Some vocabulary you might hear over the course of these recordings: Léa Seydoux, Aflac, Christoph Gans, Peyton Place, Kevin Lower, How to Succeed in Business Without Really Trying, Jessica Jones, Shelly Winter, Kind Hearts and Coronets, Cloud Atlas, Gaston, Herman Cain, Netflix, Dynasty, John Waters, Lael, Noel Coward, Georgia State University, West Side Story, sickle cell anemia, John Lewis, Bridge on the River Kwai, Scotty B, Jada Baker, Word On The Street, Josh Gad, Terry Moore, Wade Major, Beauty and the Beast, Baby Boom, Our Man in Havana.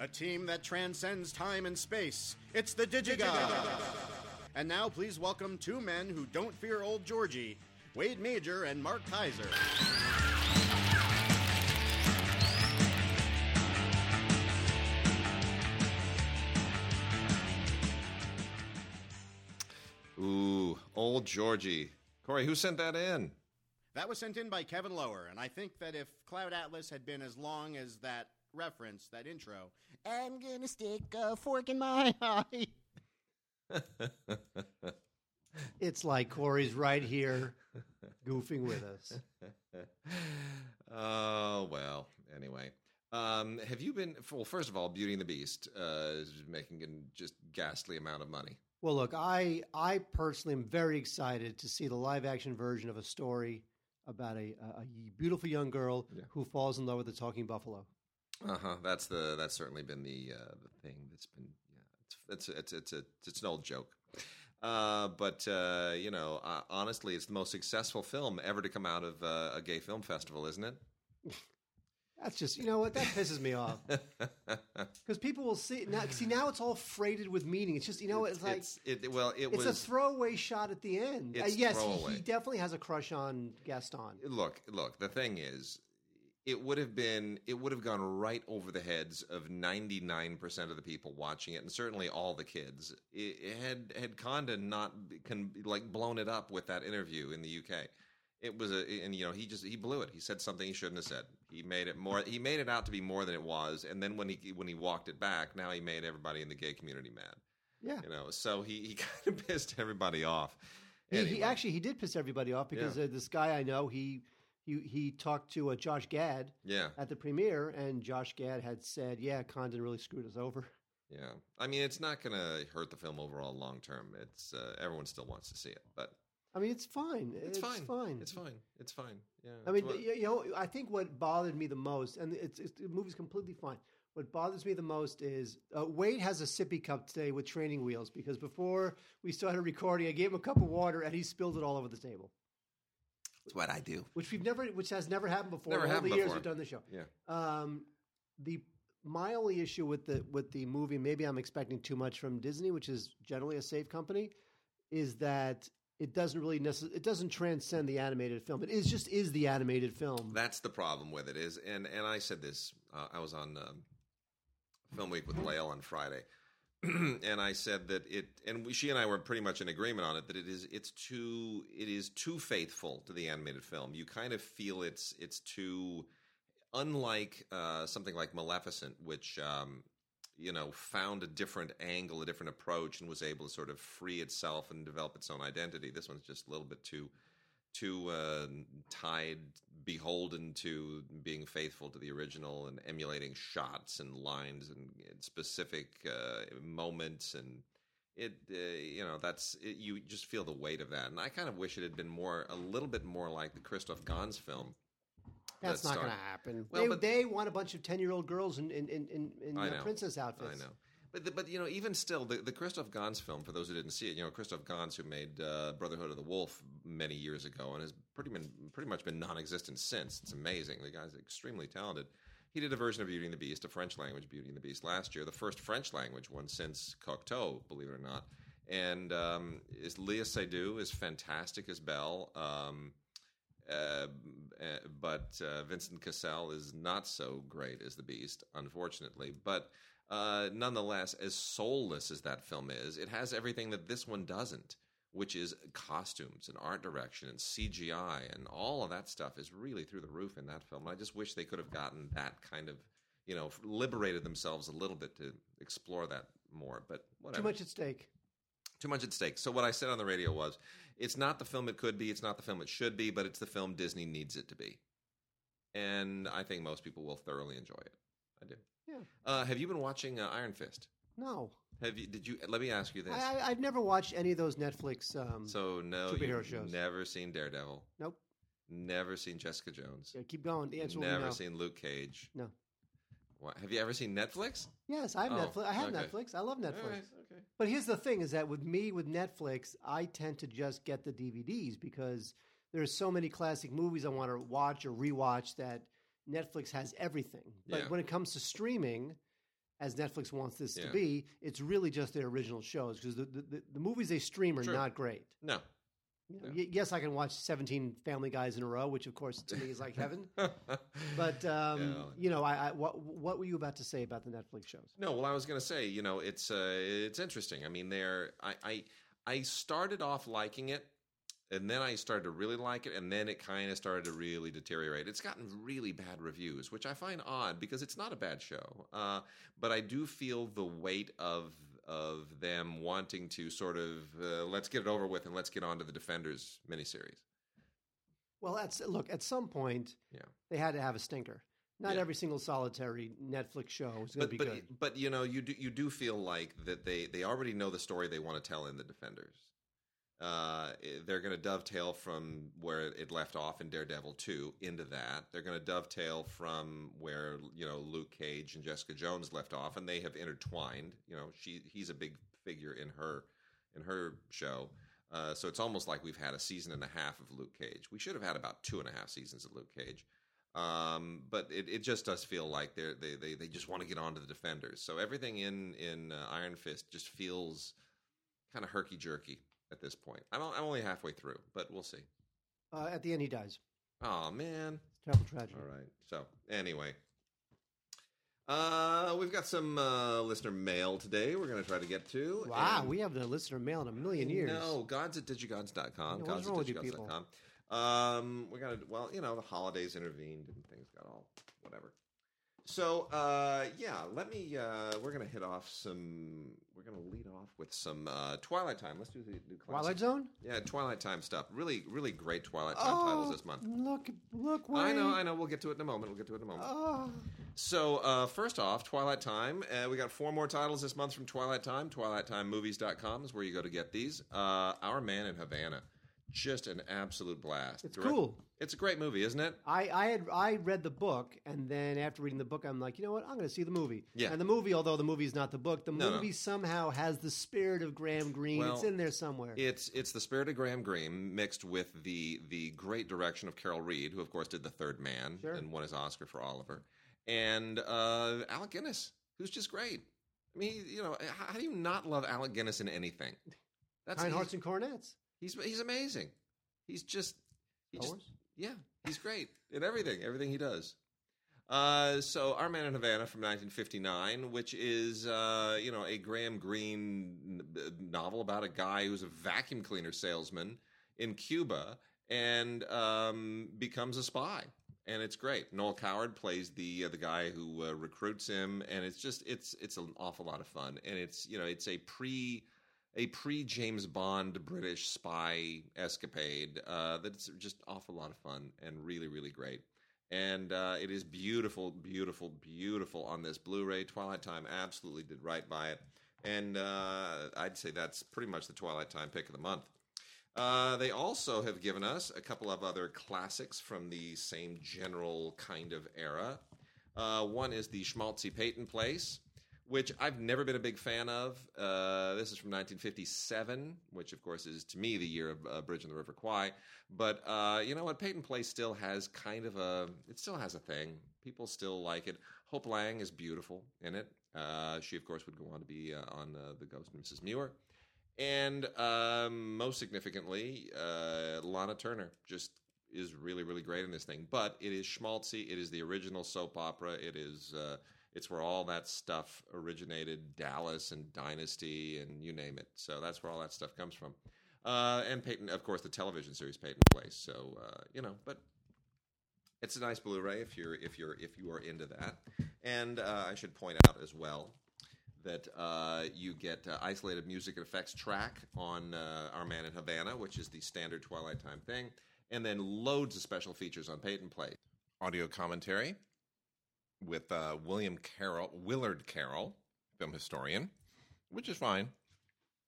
A team that transcends time and space. It's the DigiGuys. And now please welcome two men who don't fear old Georgie, Wade Major and Mark Kaiser. Ooh, old Georgie. Corey, who sent that in? That was sent in by Kevin Lower, and I think that if Cloud Atlas had been as long as that reference, that intro, I'm gonna stick a fork in my eye. It's like Corey's right here goofing with us. Oh, well, anyway. Have you been, well, first of all, Beauty and the Beast is making just ghastly amount of money. Well, look, I personally am very excited to see the live-action version of a story about a beautiful young girl who falls in love with a talking buffalo. That's certainly been the thing that's been it's an old joke, but you know, honestly, it's the most successful film ever to come out of a gay film festival, isn't it? That's just, you know what, that pisses me off, because people will see now. See, now it's all freighted with meaning. It's just, you know, it's a throwaway shot at the end. Yes, he definitely has a crush on Gaston. Look. The thing is, it would have gone right over the heads of 99% of the people watching it, and certainly all the kids. Had Conda not blown it up with that interview in the UK. It was he blew it. He said something he shouldn't have said. He made it out to be more than it was, and then when he walked it back, now he made everybody in the gay community mad. Yeah. You know, so he kind of pissed everybody off. Anyway. He did piss everybody off, because this guy I know, He talked to Josh Gad at the premiere, and Josh Gad had said, Condon really screwed us over. Yeah. I mean, it's not going to hurt the film overall long term. It's everyone still wants to see it. But I mean, it's fine. It's fine. Yeah. I mean, I think what bothered me the most, and the movie's completely fine. What bothers me the most is Wade has a sippy cup today with training wheels, because before we started recording, I gave him a cup of water, and he spilled it all over the table. That's what I do, which has never happened before. All the years we've done the show. Yeah. My only issue with the movie, maybe I'm expecting too much from Disney, which is generally a safe company, is that it doesn't really transcend the animated film. It is the animated film. That's the problem with it. And I said this. I was on Film Week with Lael on Friday, and I said that it, and she and I were pretty much in agreement on it, that it is too faithful to the animated film. You kind of feel it's too, unlike something like Maleficent, which found a different angle, a different approach, and was able to sort of free itself and develop its own identity. This one's just a little bit too tied, beholden to being faithful to the original and emulating shots and lines and specific moments, and you just feel the weight of that. And I kind of wish it had been a little bit more like the Christoph Gans film. That's not going to happen. Well, they want a bunch of 10-year-old girls in princess outfits. I know. But even still, the Christoph Gans film, for those who didn't see it, Christoph Gans, who made Brotherhood of the Wolf many years ago and has pretty much been non-existent since. It's amazing. The guy's extremely talented. He did a version of Beauty and the Beast, a French-language Beauty and the Beast, last year, the first French-language one since Cocteau, believe it or not. And Léa Seydoux is fantastic as Belle, but Vincent Cassel is not so great as the Beast, unfortunately. But... nonetheless, as soulless as that film is, it has everything that this one doesn't, which is costumes and art direction and CGI, and all of that stuff is really through the roof in that film. And I just wish they could have gotten that kind of, liberated themselves a little bit to explore that more. But whatever. Too much at stake. So what I said on the radio was, it's not the film it could be, it's not the film it should be, but it's the film Disney needs it to be. And I think most people will thoroughly enjoy it. I do. Yeah. Have you been watching Iron Fist? No. Have you? Did you? Let me ask you this. I've never watched any of those Netflix superhero shows. Never seen Daredevil. Nope. Never seen Jessica Jones. Yeah, keep going. The answer will be no. Never seen Luke Cage. No. Have you ever seen Netflix? Yes, I have Netflix. I have Netflix. I love Netflix. Right, okay. But here's the thing is that with Netflix, I tend to just get the DVDs because there's so many classic movies I want to watch or rewatch that Netflix has everything. But when it comes to streaming, as Netflix wants this to be, it's really just their original shows because the movies they stream are not great. No. You know, yes, I can watch 17 Family Guys in a row, which, of course, to me is like heaven. But, you know, what were you about to say about the Netflix shows? No, well, I was going to say, you know, it's interesting. I mean, I started off liking it, and then I started to really like it, and then it kind of started to really deteriorate. It's gotten really bad reviews, which I find odd because it's not a bad show. But I do feel the weight of them wanting to sort of let's get it over with and let's get on to the Defenders miniseries. Well, at some point, they had to have a stinker. Not every single solitary Netflix show is going to be good. But you know, you do feel like that they already know the story they want to tell in the Defenders. They're going to dovetail from where it left off in Daredevil 2 into that. They're going to dovetail from where, you know, Luke Cage and Jessica Jones left off, and they have intertwined. You know, he's a big figure in her show. So it's almost like we've had a season and a half of Luke Cage. We should have had about 2.5 seasons of Luke Cage. But it just does feel like they just want to get on to the Defenders. So everything in Iron Fist just feels kind of herky-jerky. At this point, I'm only halfway through, but we'll see. At the end, he dies. Oh man, it's a terrible tragedy. All right. So anyway, we've got some listener mail today. We're going to try to get to. Wow, we haven't had listener mail in a million years. No, gods@digigods.com. What's wrong with you people? We got the holidays intervened and things got all whatever. So, we're going to we're going to lead off with some Twilight Time. Let's do the new classic. Twilight Zone? Yeah, Twilight Time stuff. Really, really great Twilight Time titles this month. Look, Wayne. I know. We'll get to it in a moment. Oh. So, first off, Twilight Time. We got 4 more titles this month from Twilight Time. TwilightTimeMovies.com is where you go to get these. Our Man in Havana. Just an absolute blast. It's cool. It's a great movie, isn't it? I read the book, and then after reading the book, I'm like, you know what? I'm going to see the movie. Yeah. And the movie, although the movie is not the book, the movie somehow has the spirit of Graham Greene. Well, it's in there somewhere. It's the spirit of Graham Greene mixed with the great direction of Carol Reed, who of course did The Third Man and won his Oscar for Oliver, and Alec Guinness, who's just great. I mean, you know, how do you not love Alec Guinness in anything? That's Kind Hearts and Coronets. He's amazing. He's great in everything he does. So Our Man in Havana from 1959, which is a Graham Greene novel about a guy who's a vacuum cleaner salesman in Cuba and becomes a spy, and it's great. Noel Coward plays the guy who recruits him, and it's just it's an awful lot of fun, and it's it's a pre James Bond British spy escapade that's just awful lot of fun and really, really great. And it is beautiful, beautiful, beautiful on this Blu-ray. Twilight Time absolutely did right by it. And I'd say that's pretty much the Twilight Time pick of the month. They also have given us a couple of other classics from the same general kind of era. One is the schmaltzy Peyton Place, which I've never been a big fan of. This is from 1957, which, of course, is, to me, the year of Bridge on the River Kwai. But you know what? Peyton Place still has a thing. People still like it. Hope Lang is beautiful in it. She, of course, would go on to be on The Ghost of Mrs. Muir. And most significantly, Lana Turner just is really, really great in this thing. But it is schmaltzy. It is the original soap opera. It is... It's where all that stuff originated, Dallas and Dynasty and you name it. So that's where all that stuff comes from. And Peyton, of course, the television series Peyton Place. So but it's a nice Blu-ray if you are into that. And I should point out as well that you get isolated music and effects track on Our Man in Havana, which is the standard Twilight Time thing, and then loads of special features on Peyton Place. Audio commentary with Willard Carroll, film historian, which is fine.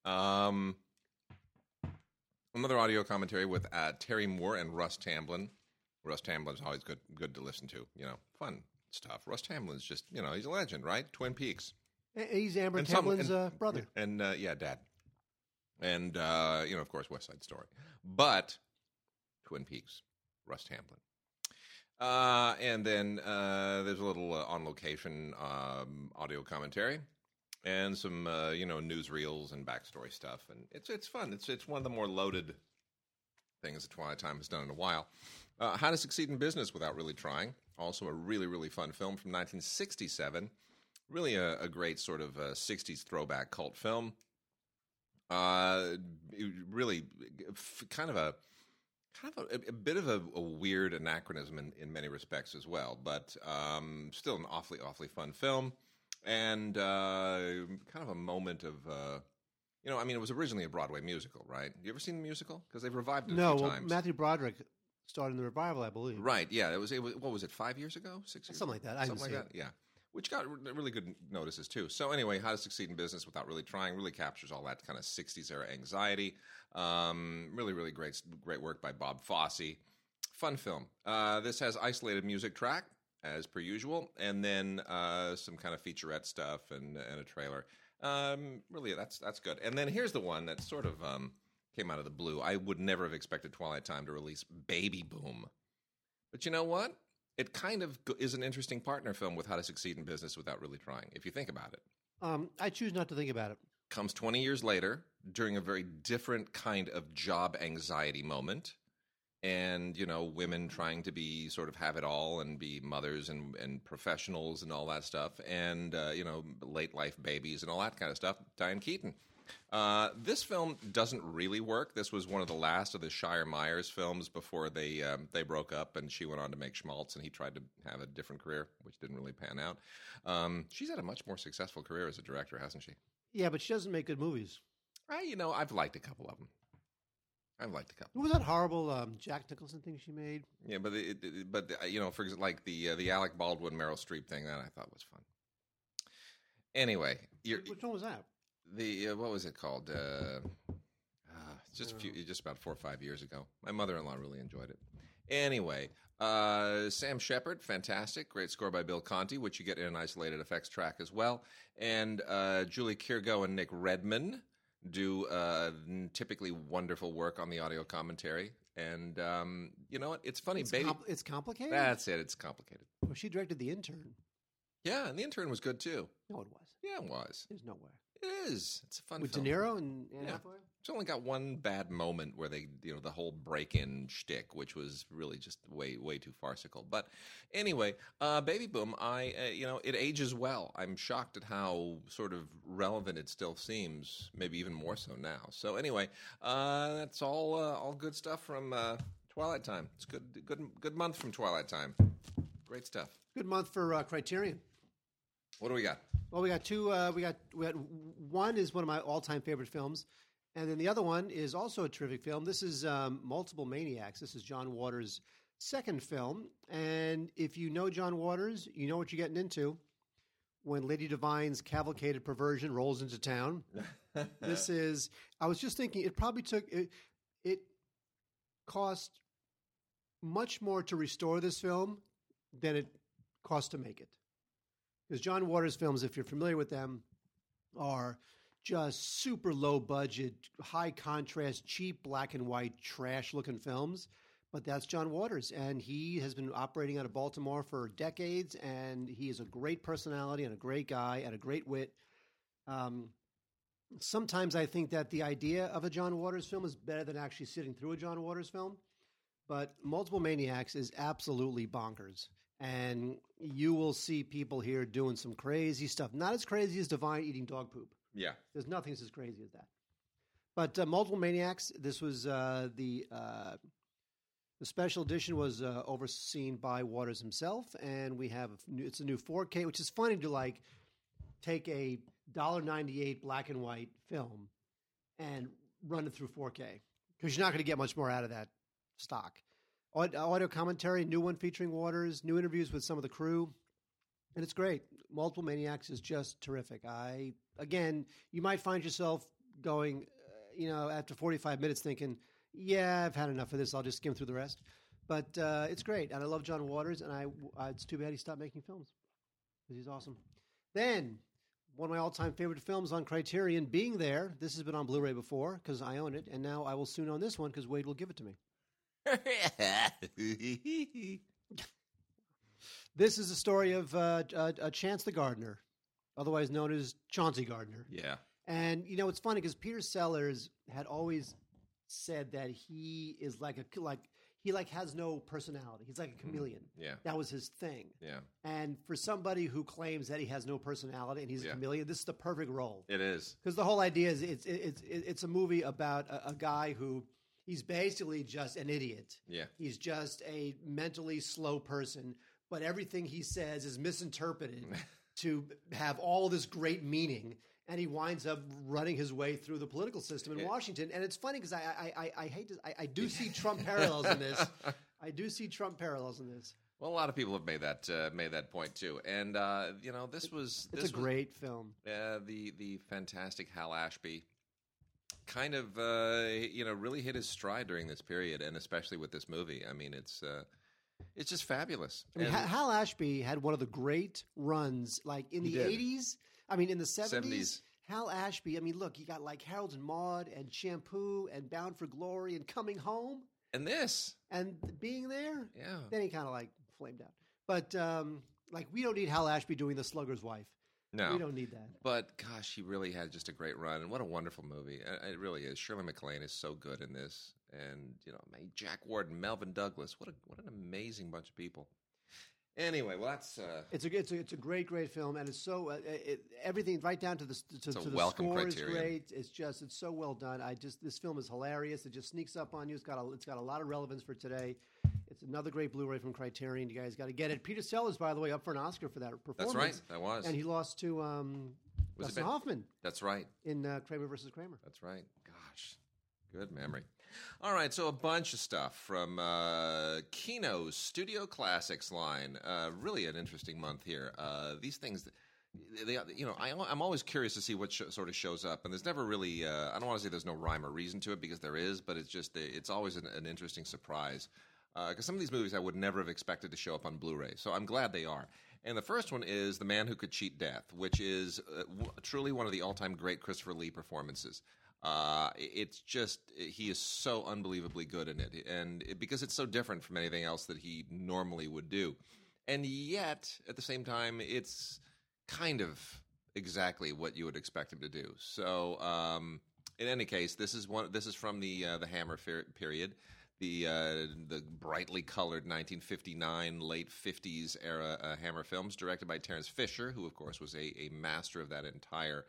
Another audio commentary with Terry Moore and Russ Tamblin. Russ Tamblin's always good to listen to. You know, fun, stuff. Russ Tamblin's just, you know, he's a legend, right? Twin Peaks. He's Amber Tamblin's brother. And, yeah, dad. And, you know, of course, West Side Story. But Twin Peaks, Russ Tamblin. And then there's a little on location audio commentary and some, you know, newsreels and backstory stuff. And it's fun. It's one of the more loaded things that Twilight Time has done in a while. How to Succeed in Business Without Really Trying. Also a really, really fun film from 1967. Really a great sort of 60s throwback cult film. Really kind of a bit of a weird anachronism in many respects as well, but still an awfully fun film, and kind of a moment of you know, I mean, it was originally a Broadway musical, right? You ever seen the musical? Because they've revived it a few times. Matthew Broderick started in the revival, I believe. Right? Yeah, it was what was it? 5 years ago? 6 years? Something like that. Something like that. Yeah, which got really good notices too. So anyway, How to Succeed in Business Without Really Trying really captures all that kind of 60s era anxiety. Really great work by Bob Fosse. Fun film. This has isolated music track as per usual, and then some kind of featurette stuff and a trailer. Really, that's good. And then here's the one that sort of came out of the blue. I would never have expected Twilight Time to release Baby Boom, but you know what? It kind of is an interesting partner film with How to Succeed in Business Without Really Trying, if you think about it. I choose not to think about it. Comes 20 years later during a very different kind of job anxiety moment, and, you know, women trying to be sort of have it all and be mothers and professionals and all that stuff, and, you know, late life babies and all that kind of stuff. Diane Keaton. This film doesn't really work. This was one of the last of the Shire Myers films before they broke up, and she went on to make Schmaltz, and he tried to have a different career, which didn't really pan out. She's had a much more successful career as a director, hasn't she? Yeah, but she doesn't make good movies. You know, I've liked a couple of them. What was that horrible Jack Nicholson thing she made? Yeah, but you know, for example, like the Alec Baldwin Meryl Streep thing, that I thought was fun. Anyway, which one was that? The what was it called? Just about 4 or 5 years ago. My mother-in-law really enjoyed it. Anyway, Sam Shepard, fantastic, great score by Bill Conti, which you get in an isolated effects track as well. And Julie Kirgo and Nick Redman do typically wonderful work on the audio commentary. And you know what? It's funny, it's complicated. That's it. It's complicated. Well, she directed The Intern. Yeah, and The Intern was good too. No, it was. Yeah, it was. There's no way. It is. It's a fun film. With De Niro and Anne Hathaway? It's only got one bad moment where they, you know, the whole break-in shtick, which was really just way too farcical. But anyway, Baby Boom, you know, it ages well. I'm shocked at how sort of relevant it still seems, maybe even more so now. So anyway, that's all good stuff from Twilight Time. It's good month from Twilight Time. Great stuff. Good month for Criterion. What do we got? Well, we got two. We got one is one of my all-time favorite films, and then the other one is also a terrific film. This is Multiple Maniacs. This is John Waters' second film, and if you know John Waters, you know what you're getting into when Lady Divine's cavalcaded perversion rolls into town. This is. I was just thinking it probably took it cost much more to restore this film than it cost to make it. Because John Waters films, if you're familiar with them, are just super low-budget, high-contrast, cheap black-and-white, trash-looking films. But that's John Waters, and he has been operating out of Baltimore for decades, and he is a great personality and a great guy and a great wit. Sometimes I think that the idea of a John Waters film is better than actually sitting through a John Waters film. But Multiple Maniacs is absolutely bonkers. And you will see people here doing some crazy stuff. Not as crazy as Divine eating dog poop. Yeah. There's nothing as crazy as that. But Multiple Maniacs, this was the special edition was overseen by Waters himself. And we have, it's a new 4K, which is funny to like take a $1.98 black and white film and run it through 4K. Because you're not going to get much more out of that stock. Audio commentary, new one featuring Waters, new interviews with some of the crew, and it's great. Multiple Maniacs is just terrific. Again, you might find yourself going, you know, after 45 minutes thinking, yeah, I've had enough of this. I'll just skim through the rest. But it's great, and I love John Waters, and it's too bad he stopped making films because he's awesome. Then one of my all-time favorite films on Criterion, Being There. This has been on Blu-ray before because I own it, and now I will soon own this one because Wade will give it to me. This is the story of Chance the Gardener, otherwise known as Chauncey Gardner. Yeah. And, you know, it's funny because Peter Sellers had always said that he is like has no personality. He's like a chameleon. Yeah. That was his thing. Yeah. And for somebody who claims that he has no personality and he's a chameleon, this is the perfect role. It is. Because the whole idea is it's a movie about a guy who he's basically just an idiot. Yeah. He's just a mentally slow person, but everything he says is misinterpreted to have all this great meaning. And he winds up running his way through the political system in Washington. And it's funny because I hate this. I do see Trump parallels in this. I do see Trump parallels in this. Well, a lot of people have made that point too. And you know, this was a great film. The fantastic Hal Ashby kind of you know, really hit his stride during this period, and especially with this movie. I mean, it's just fabulous. I mean, Hal Ashby had one of the great runs, like in the 80s. I mean, in the 70s, Hal Ashby, I mean, look, you got like Harold and Maude and Shampoo and Bound for Glory and Coming Home. And this. And Being There. Yeah. Then he kind of like flamed out. But like, we don't need Hal Ashby doing The Slugger's Wife. No. We don't need that. But gosh, he really had just a great run. And what a wonderful movie. It really is. Shirley MacLaine is so good in this. And, you know, Jack Ward and Melvin Douglas. What an amazing bunch of people. Anyway, well, that's it's a great film, and it's so everything right down to the score is great. It's so well done. This film is hilarious. It just sneaks up on you. It's got a lot of relevance for today. It's another great Blu-ray from Criterion. You guys got to get it. Peter Sellers, by the way, up for an Oscar for that performance. That's right, that was, and he lost to Dustin Hoffman. That's right, in Kramer versus Kramer. That's right. Gosh. Good memory. All right, so a bunch of stuff from Kino's Studio Classics line. Really an interesting month here. These things, I'm always curious to see what sort of shows up, and there's never really, I don't want to say there's no rhyme or reason to it, because there is, but it's just, it's always an interesting surprise. Because some of these movies I would never have expected to show up on Blu-ray, so I'm glad they are. And the first one is The Man Who Could Cheat Death, which is truly one of the all-time great Christopher Lee performances. It's just, he is so unbelievably good in it, and because it's so different from anything else that he normally would do, and yet at the same time it's kind of exactly what you would expect him to do. So in any case, this is from the Hammer period, the brightly colored 1959 late 50s era Hammer films, directed by Terrence Fisher, who of course was a master of that entire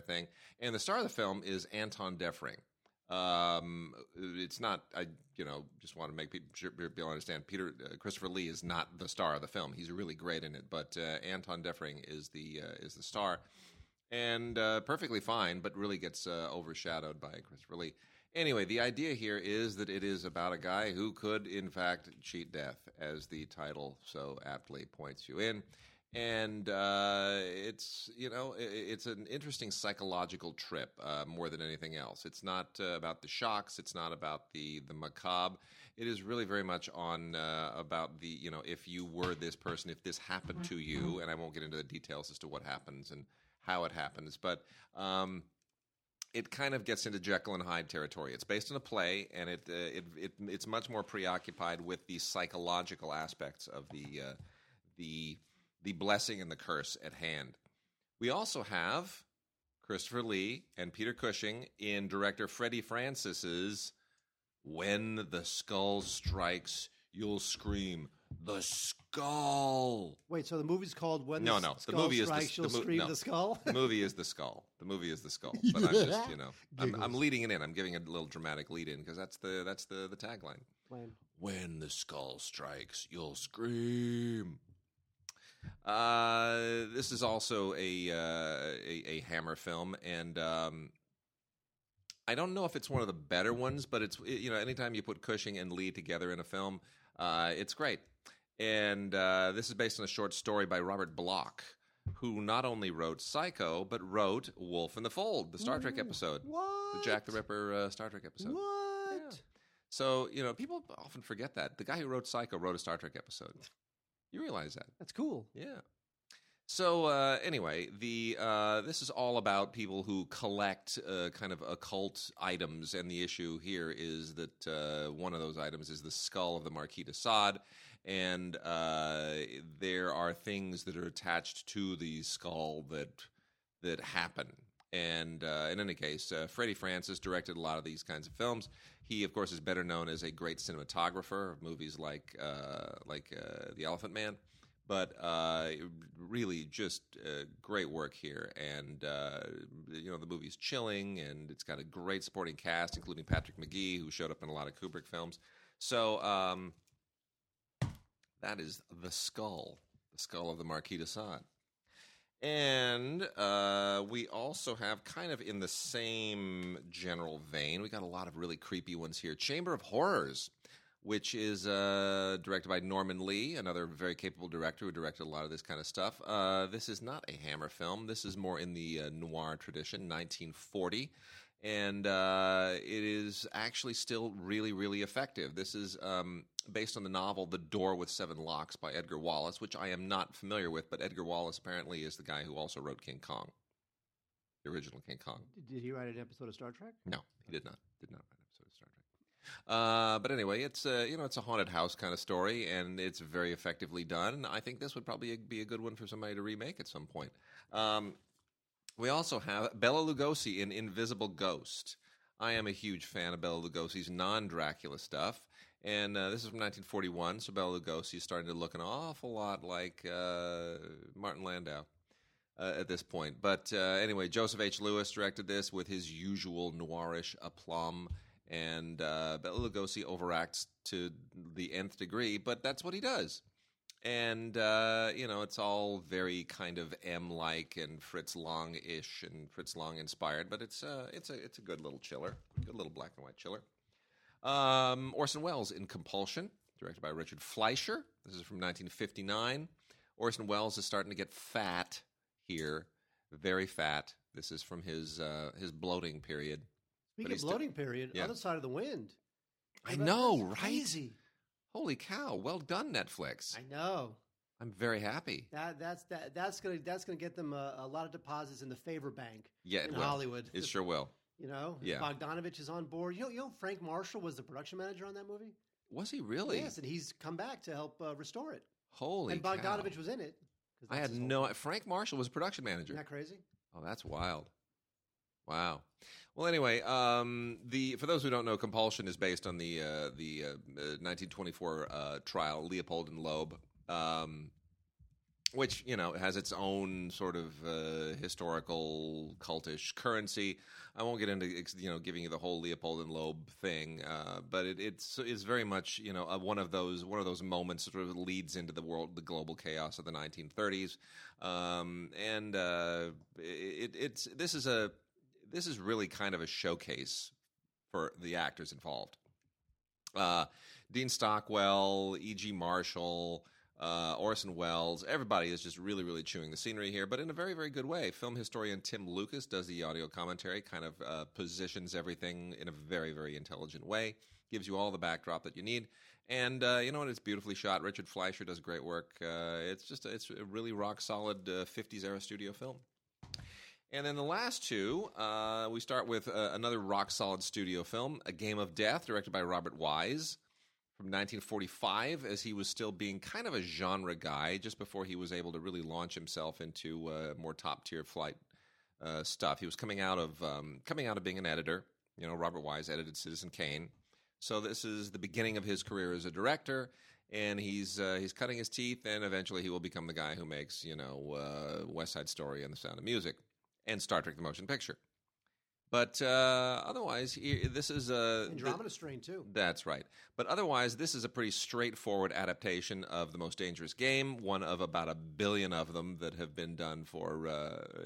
thing. And the star of the film is Anton Deftering. It's not, just want to make people understand, Christopher Lee is not the star of the film. He's really great in it, but Anton Deftering is the star, and perfectly fine, but really gets overshadowed by Christopher Lee. Anyway, the idea here is that it is about a guy who could, in fact, cheat death, as the title so aptly points you in. And it's an interesting psychological trip more than anything else. It's not about the shocks. It's not about the macabre. It is really very much on about the, you know, if you were this person, if this happened to you. And I won't get into the details as to what happens and how it happens. But it kind of gets into Jekyll and Hyde territory. It's based on a play, and it's much more preoccupied with the psychological aspects of the blessing and the curse at hand. We also have Christopher Lee and Peter Cushing in director Freddie Francis's When the Skull Strikes, You'll Scream, The Skull. Wait, so the movie's called When the Skull Strikes, You'll Scream, The Skull? The movie is The Skull. The movie is The Skull. But I'm just, I'm leading it in. I'm giving a little dramatic lead in, because that's the tagline. Lame. When the skull strikes, you'll scream. This is also a Hammer film, and I don't know if it's one of the better ones, but it's, you know, anytime you put Cushing and Lee together in a film, it's great. And this is based on a short story by Robert Bloch, who not only wrote Psycho, but wrote Wolf in the Fold, the Star Trek episode. What? The Jack the Ripper Star Trek episode. What? Yeah. So, you know, people often forget that. The guy who wrote Psycho wrote a Star Trek episode. You realize that. That's cool. Yeah. So anyway, the this is all about people who collect kind of occult items, and the issue here is that one of those items is the skull of the Marquis de Sade, and there are things that are attached to the skull that happen. And in any case, Freddie Francis directed a lot of these kinds of films. He, of course, is better known as a great cinematographer of movies like The Elephant Man. But really just great work here. And, you know, the movie's chilling, and it's got a great supporting cast, including Patrick McGee, who showed up in a lot of Kubrick films. So that is the skull of the Marquis de Sade. And we also have, kind of in the same general vein, we got a lot of really creepy ones here. Chamber of Horrors, which is directed by Norman Lee, another very capable director who directed a lot of this kind of stuff. This is not a Hammer film. This is more in the noir tradition, 1940. And it is actually still really, really effective. This is based on the novel The Door with Seven Locks by Edgar Wallace, which I am not familiar with, but Edgar Wallace apparently is the guy who also wrote King Kong, the original King Kong. Did he write an episode of Star Trek? No, he did not. Did not write an episode of Star Trek. But anyway, it's a, you know, it's a haunted house kind of story, and it's very effectively done. I think this would probably be a good one for somebody to remake at some point. We also have Bela Lugosi in Invisible Ghost. I am a huge fan of Bela Lugosi's non-Dracula stuff, and this is from 1941, so Bela Lugosi is starting to look an awful lot like Martin Landau at this point. But anyway, Joseph H. Lewis directed this with his usual noirish aplomb, and Bela Lugosi overacts to the nth degree, but that's what he does. And, you know, it's all very kind of M-like and Fritz Lang-ish and Fritz Lang-inspired, but it's a good little chiller, good little black and white chiller. Orson Welles in Compulsion, directed by Richard Fleischer. This is from 1959. Orson Welles is starting to get fat here, very fat. This is from his bloating period. Speaking of bloating period, yeah. Other Side of the Wind. I know, right? Crazy. Holy cow! Well done, Netflix. I know. I'm very happy. That's gonna get them a lot of deposits in the favor bank. Yeah, in Hollywood. It sure will. You know, yeah. Bogdanovich is on board. You know, Frank Marshall was the production manager on that movie. Was he really? Yes, and he's come back to help restore it. Holy cow! And Bogdanovich was in it. I had no. Frank Marshall was production manager. Isn't that crazy? Oh, that's wild. Wow. Well, anyway, for those who don't know, Compulsion is based on the 1924 trial, Leopold and Loeb, which, you know, has its own sort of historical, cultish currency. I won't get into, you know, giving you the whole Leopold and Loeb thing, but it's very much, you know, one of those moments that sort of leads into the global chaos of the 1930s, and This is really kind of a showcase for the actors involved. Dean Stockwell, E.G. Marshall, Orson Welles, everybody is just really, really chewing the scenery here, but in a very, very good way. Film historian Tim Lucas does the audio commentary, kind of positions everything in a very, very intelligent way, gives you all the backdrop that you need. And, you know, it's beautifully shot. Richard Fleischer does great work. It's a really rock-solid 50s-era studio film. And then the last two, we start with another rock-solid studio film, A Game of Death, directed by Robert Wise, from 1945, as he was still being kind of a genre guy, just before he was able to really launch himself into more top-tier flight stuff. He was coming out of being an editor. You know, Robert Wise edited Citizen Kane. So this is the beginning of his career as a director, and he's cutting his teeth, and eventually he will become the guy who makes, you know, West Side Story and The Sound of Music. And Star Trek: The Motion Picture, but otherwise, this is a Andromeda Strain too. That's right. But otherwise, this is a pretty straightforward adaptation of The Most Dangerous Game, one of about 1 billion of them that have been done for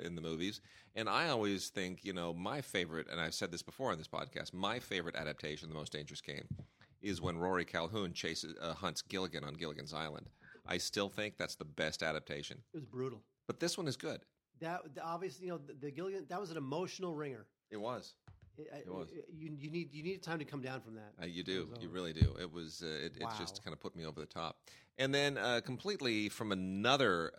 in the movies. And I always think, you know, my favorite, and I've said this before on this podcast, my favorite adaptation of The Most Dangerous Game is when Rory Calhoun hunts Gilligan on Gilligan's Island. I still think that's the best adaptation. It was brutal, but this one is good. That obviously, you know, the Gilligan, that was an emotional ringer. It was. It was. You need time to come down from that. You do. You really do. It was. It just kind of put me over the top. And then completely from another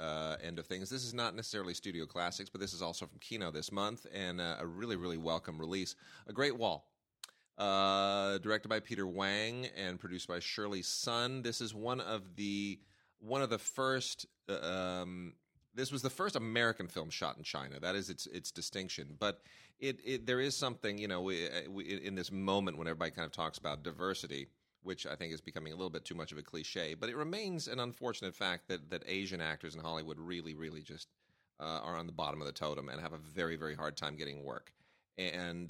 end of things, this is not necessarily Studio Classics, but this is also from Kino this month, and a really, really welcome release. A Great Wall. Directed by Peter Wang and produced by Shirley Sun. This is one of the first. This was the first American film shot in China. That is its distinction. But it there is something, you know, we, in this moment when everybody kind of talks about diversity, which I think is becoming a little bit too much of a cliche. But it remains an unfortunate fact that Asian actors in Hollywood really, really just are on the bottom of the totem and have a very, very hard time getting work. And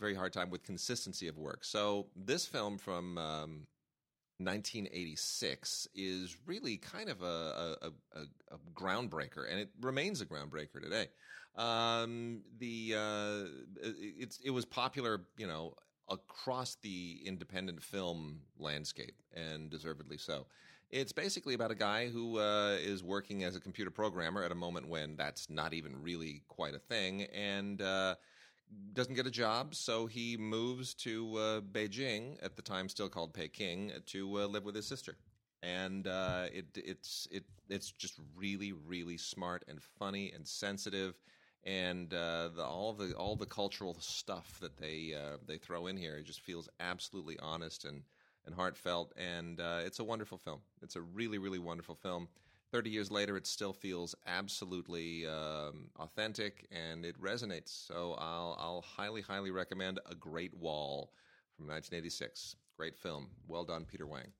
very hard time with consistency of work. So this film from 1986 is really kind of a groundbreaker, and it remains a groundbreaker today. It was popular, you know, across the independent film landscape, and deservedly so. It's basically about a guy who is working as a computer programmer at a moment when that's not even really quite a thing, and doesn't get a job, so he moves to Beijing, at the time still called Peking, to live with his sister. And it's just really, really smart and funny and sensitive, and all the cultural stuff that they throw in here, it just feels absolutely honest and heartfelt, and it's a wonderful film. It's a really, really wonderful film. 30 years later, it still feels absolutely authentic, and it resonates. So I'll highly, highly recommend A Great Wall from 1986. Great film. Well done, Peter Wang.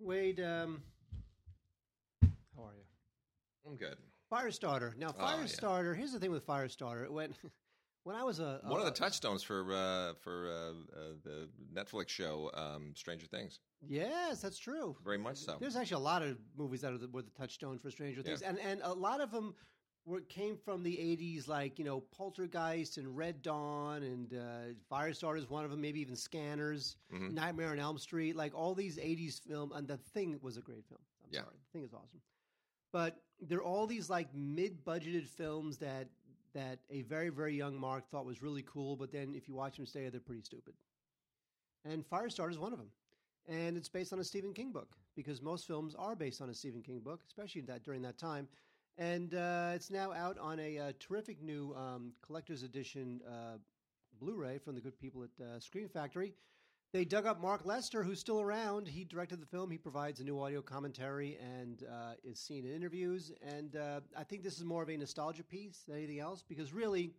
Wade, how are you? I'm good. Firestarter. Now, Firestarter, here's the thing with Firestarter. It went... When I was one of the touchstones for the Netflix show Stranger Things. Yes, that's true. Very much so. There's actually a lot of movies that were the touchstones for Stranger Things, and a lot of them came from the '80s, like, you know, Poltergeist and Red Dawn, and Firestarter is one of them. Maybe even Scanners, Nightmare on Elm Street, like all these '80s films. And The Thing was a great film. I'm sorry, The Thing is awesome, but there are all these like mid-budgeted films that a very, very young Mark thought was really cool, but then if you watch them today, they're pretty stupid. And Firestarter is one of them. And it's based on a Stephen King book, because most films are based on a Stephen King book, especially during that time. And it's now out on a terrific new collector's edition Blu-ray from the good people at Screen Factory. They dug up Mark Lester, who's still around. He directed the film. He provides a new audio commentary and is seen in interviews. And I think this is more of a nostalgia piece than anything else, because really,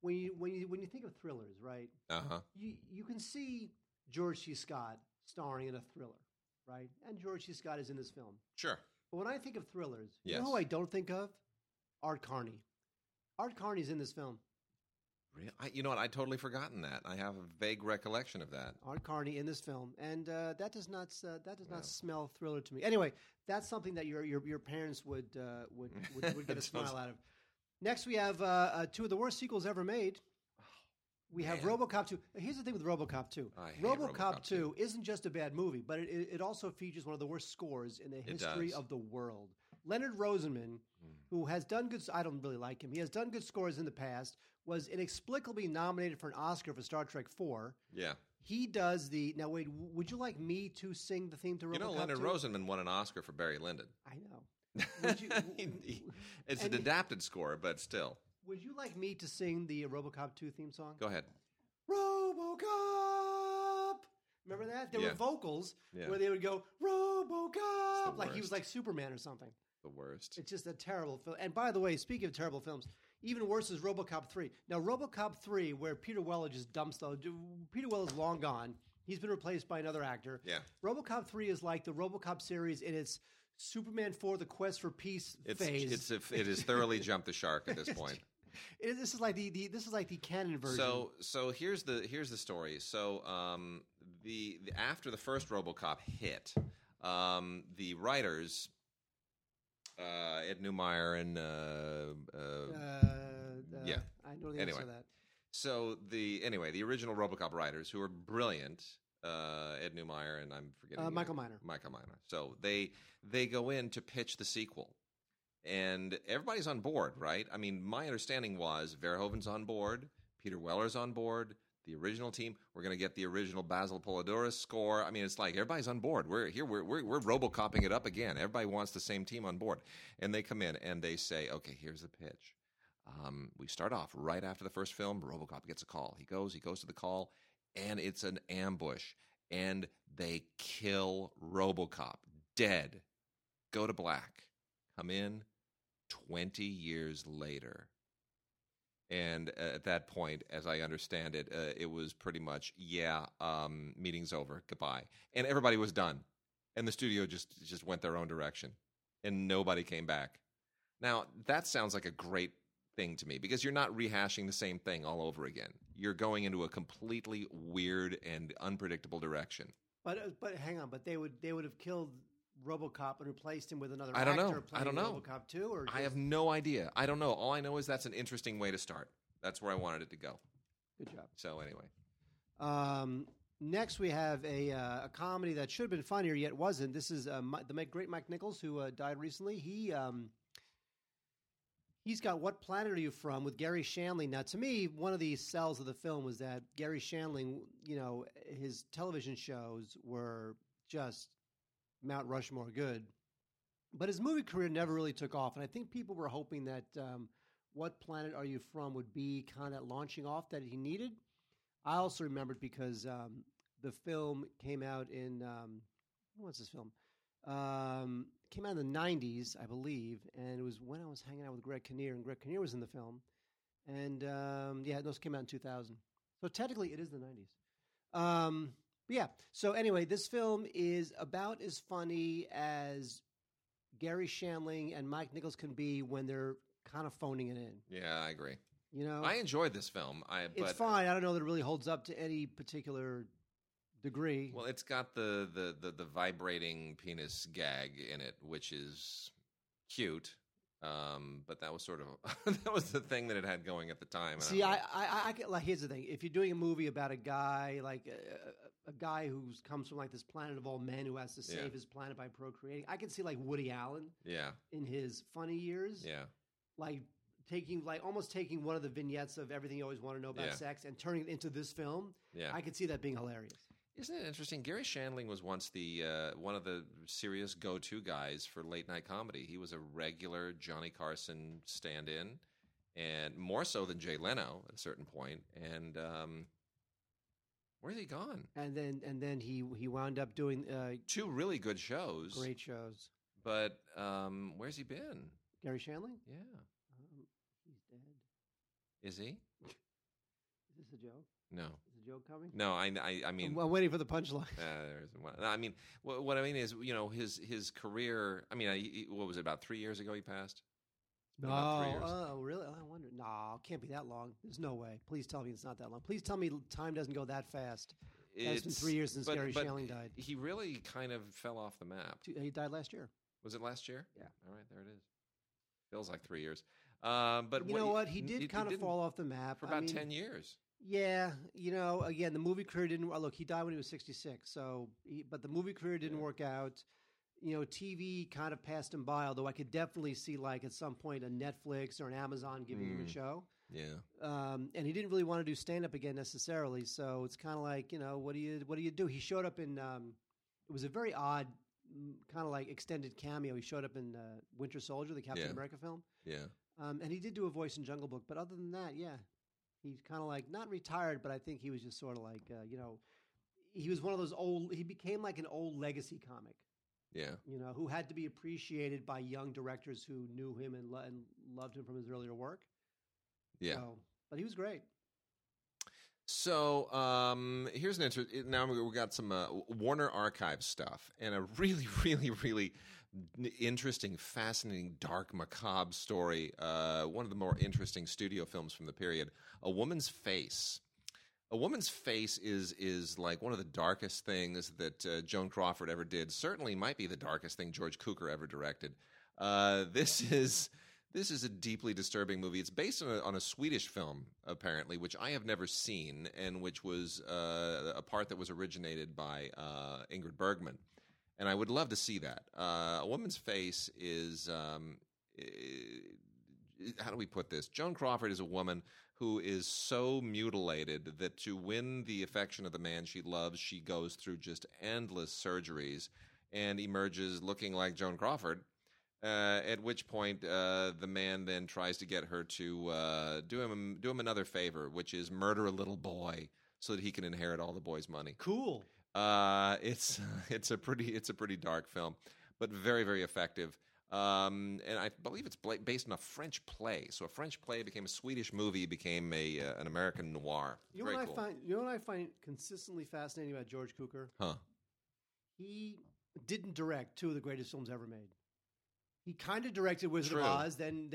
when you think of thrillers, right? You can see George C. Scott starring in a thriller, right? And George C. Scott is in this film. Sure. But when I think of thrillers, you know who I don't think of? Art Carney. Art Carney's in this film. Really? You know what? I'd totally forgotten that. I have a vague recollection of that. Art Carney in this film, and that does not smell thriller to me. Anyway, that's something that your parents would get a smile out of. Next, we have two of the worst sequels ever made. We have RoboCop 2. Here's the thing with RoboCop 2. RoboCop 2 isn't just a bad movie, but it also features one of the worst scores in the history of the world. Leonard Rosenman, who has done good – I don't really like him. He has done good scores in the past, was inexplicably nominated for an Oscar for Star Trek IV. Yeah. He does the – now, Wade, would you like me to sing the theme to RoboCop 2? You know, Leonard Rosenman won an Oscar for Barry Lyndon. I know. It's an adapted score, but still. Would you like me to sing the RoboCop 2 theme song? Go ahead. RoboCop! Remember that? There were vocals where they would go, RoboCop! Like he was like Superman or something. The worst. It's just a terrible film. And by the way, speaking of terrible films, even worse is RoboCop 3. Now, RoboCop 3, where Peter Weller just dumps the... Peter Weller's long gone. He's been replaced by another actor. Yeah. RoboCop 3 is like the RoboCop series in its Superman 4, The Quest for Peace phase. It has thoroughly jumped the shark at this point. This is like the canon version. So here's the story. So the after the first RoboCop hit, the writers... Ed Neumeyer and I know the answer to that. So the original RoboCop writers, who are brilliant, Ed Neumeyer and I'm forgetting Michael Miner. So they go in to pitch the sequel, and everybody's on board, right? I mean, my understanding was Verhoeven's on board. Peter Weller's on board. The original team. We're going to get the original Basil Polidorus score. I mean, it's like everybody's on board. We're here. We're robocopping it up again. Everybody wants the same team on board. And they come in and they say, okay, here's the pitch. We start off right after the first film. RoboCop gets a call. He goes to the call, and it's an ambush. And they kill RoboCop. Dead. Go to black. Come in 20 years later. And at that point, as I understand it, it was pretty much, meeting's over, goodbye. And everybody was done. And the studio just went their own direction. And nobody came back. Now, that sounds like a great thing to me, because you're not rehashing the same thing all over again. You're going into a completely weird and unpredictable direction. But hang on, but they would have killed RoboCop and replaced him with another actor playing RoboCop 2? Or I have no idea. I don't know. All I know is that's an interesting way to start. That's where I wanted it to go. Good job. So anyway. Next we have a comedy that should have been funnier yet wasn't. This is the great Mike Nichols, who died recently. He's got What Planet Are You From with Gary Shandling. Now, to me, one of the sells of the film was that Gary Shandling, his television shows were just Mount Rushmore good. But his movie career never really took off. And I think people were hoping that What Planet Are You From would be kind of launching off that he needed. I also remembered because the film came out in what's this film? Came out in the 90s, I believe, and it was when I was hanging out with Greg Kinnear, and Greg Kinnear was in the film. And, those came out in 2000. So technically it is the 90s. So anyway, this film is about as funny as Gary Shandling and Mike Nichols can be when they're kind of phoning it in. Yeah, I agree. I enjoyed this film. It's fine. I don't know that it really holds up to any particular degree. Well, it's got the vibrating penis gag in it, which is cute, but that was sort of that was the thing that it had going at the time. And see, here's the thing: if you're doing a movie about a guy like a guy who comes from like this planet of all men who has to save his planet by procreating, I can see like Woody Allen, in his funny years, Taking one of the vignettes of Everything You Always Want to Know About Sex and turning it into this film. Yeah, I could see that being hilarious. Isn't it interesting? Gary Shandling was once the one of the serious go-to guys for late-night comedy. He was a regular Johnny Carson stand-in, and more so than Jay Leno at a certain point. And where's he gone? And then he wound up doing two really good shows. Great shows. But where's he been? Gary Shandling? Yeah. He's dead. Is he? Is this a joke? No. Is the joke coming? No, I mean... I'm waiting for the punchline. There isn't one. I mean, what I mean is, his career... I mean, what was it, about 3 years ago he passed? No. Oh, really? I wonder. No, can't be that long. There's no way. Please tell me it's not that long. Please tell me time doesn't go that fast. It's been 3 years since Gary Shandling died. He really kind of fell off the map. He died last year. Was it last year? Yeah. All right, there it is. Feels like 3 years. But you know what? He did kind of fall off the map. For about 10 years. Yeah, again, the movie career didn't – look, he died when he was 66, but the movie career didn't work out. TV kind of passed him by, although I could definitely see, like, at some point a Netflix or an Amazon giving him a show. Yeah. And he didn't really want to do stand-up again necessarily, so it's kind of like, what do you do? He showed up in it was a very odd kind of like extended cameo. He showed up in Winter Soldier, the Captain America film. Yeah. And he did do a voice in Jungle Book, but other than that, he's kind of like not retired, but I think he was just sort of like he was one of those old. He became like an old legacy comic, who had to be appreciated by young directors who knew him and loved him from his earlier work. Yeah, but he was great. So here's an interesting. Now we got some Warner Archive stuff and a really, really, really interesting, fascinating, dark, macabre story. One of the more interesting studio films from the period. A Woman's Face. A Woman's Face is like one of the darkest things that Joan Crawford ever did. Certainly might be the darkest thing George Cukor ever directed. This is a deeply disturbing movie. It's based on a Swedish film, apparently, which I have never seen, and which was a part that was originated by Ingrid Bergman. And I would love to see that. A Woman's Face is how do we put this? Joan Crawford is a woman who is so mutilated that to win the affection of the man she loves, she goes through just endless surgeries and emerges looking like Joan Crawford. At which point, the man then tries to get her to do him another favor, which is murder a little boy so that he can inherit all the boy's money. Cool. It's a pretty dark film, but very, very effective. And I believe it's based on a French play. So a French play became a Swedish movie, became an American noir. You know what I find consistently fascinating about George Cukor? Huh? He didn't direct two of the greatest films ever made. He kind of directed Wizard True. Of Oz, then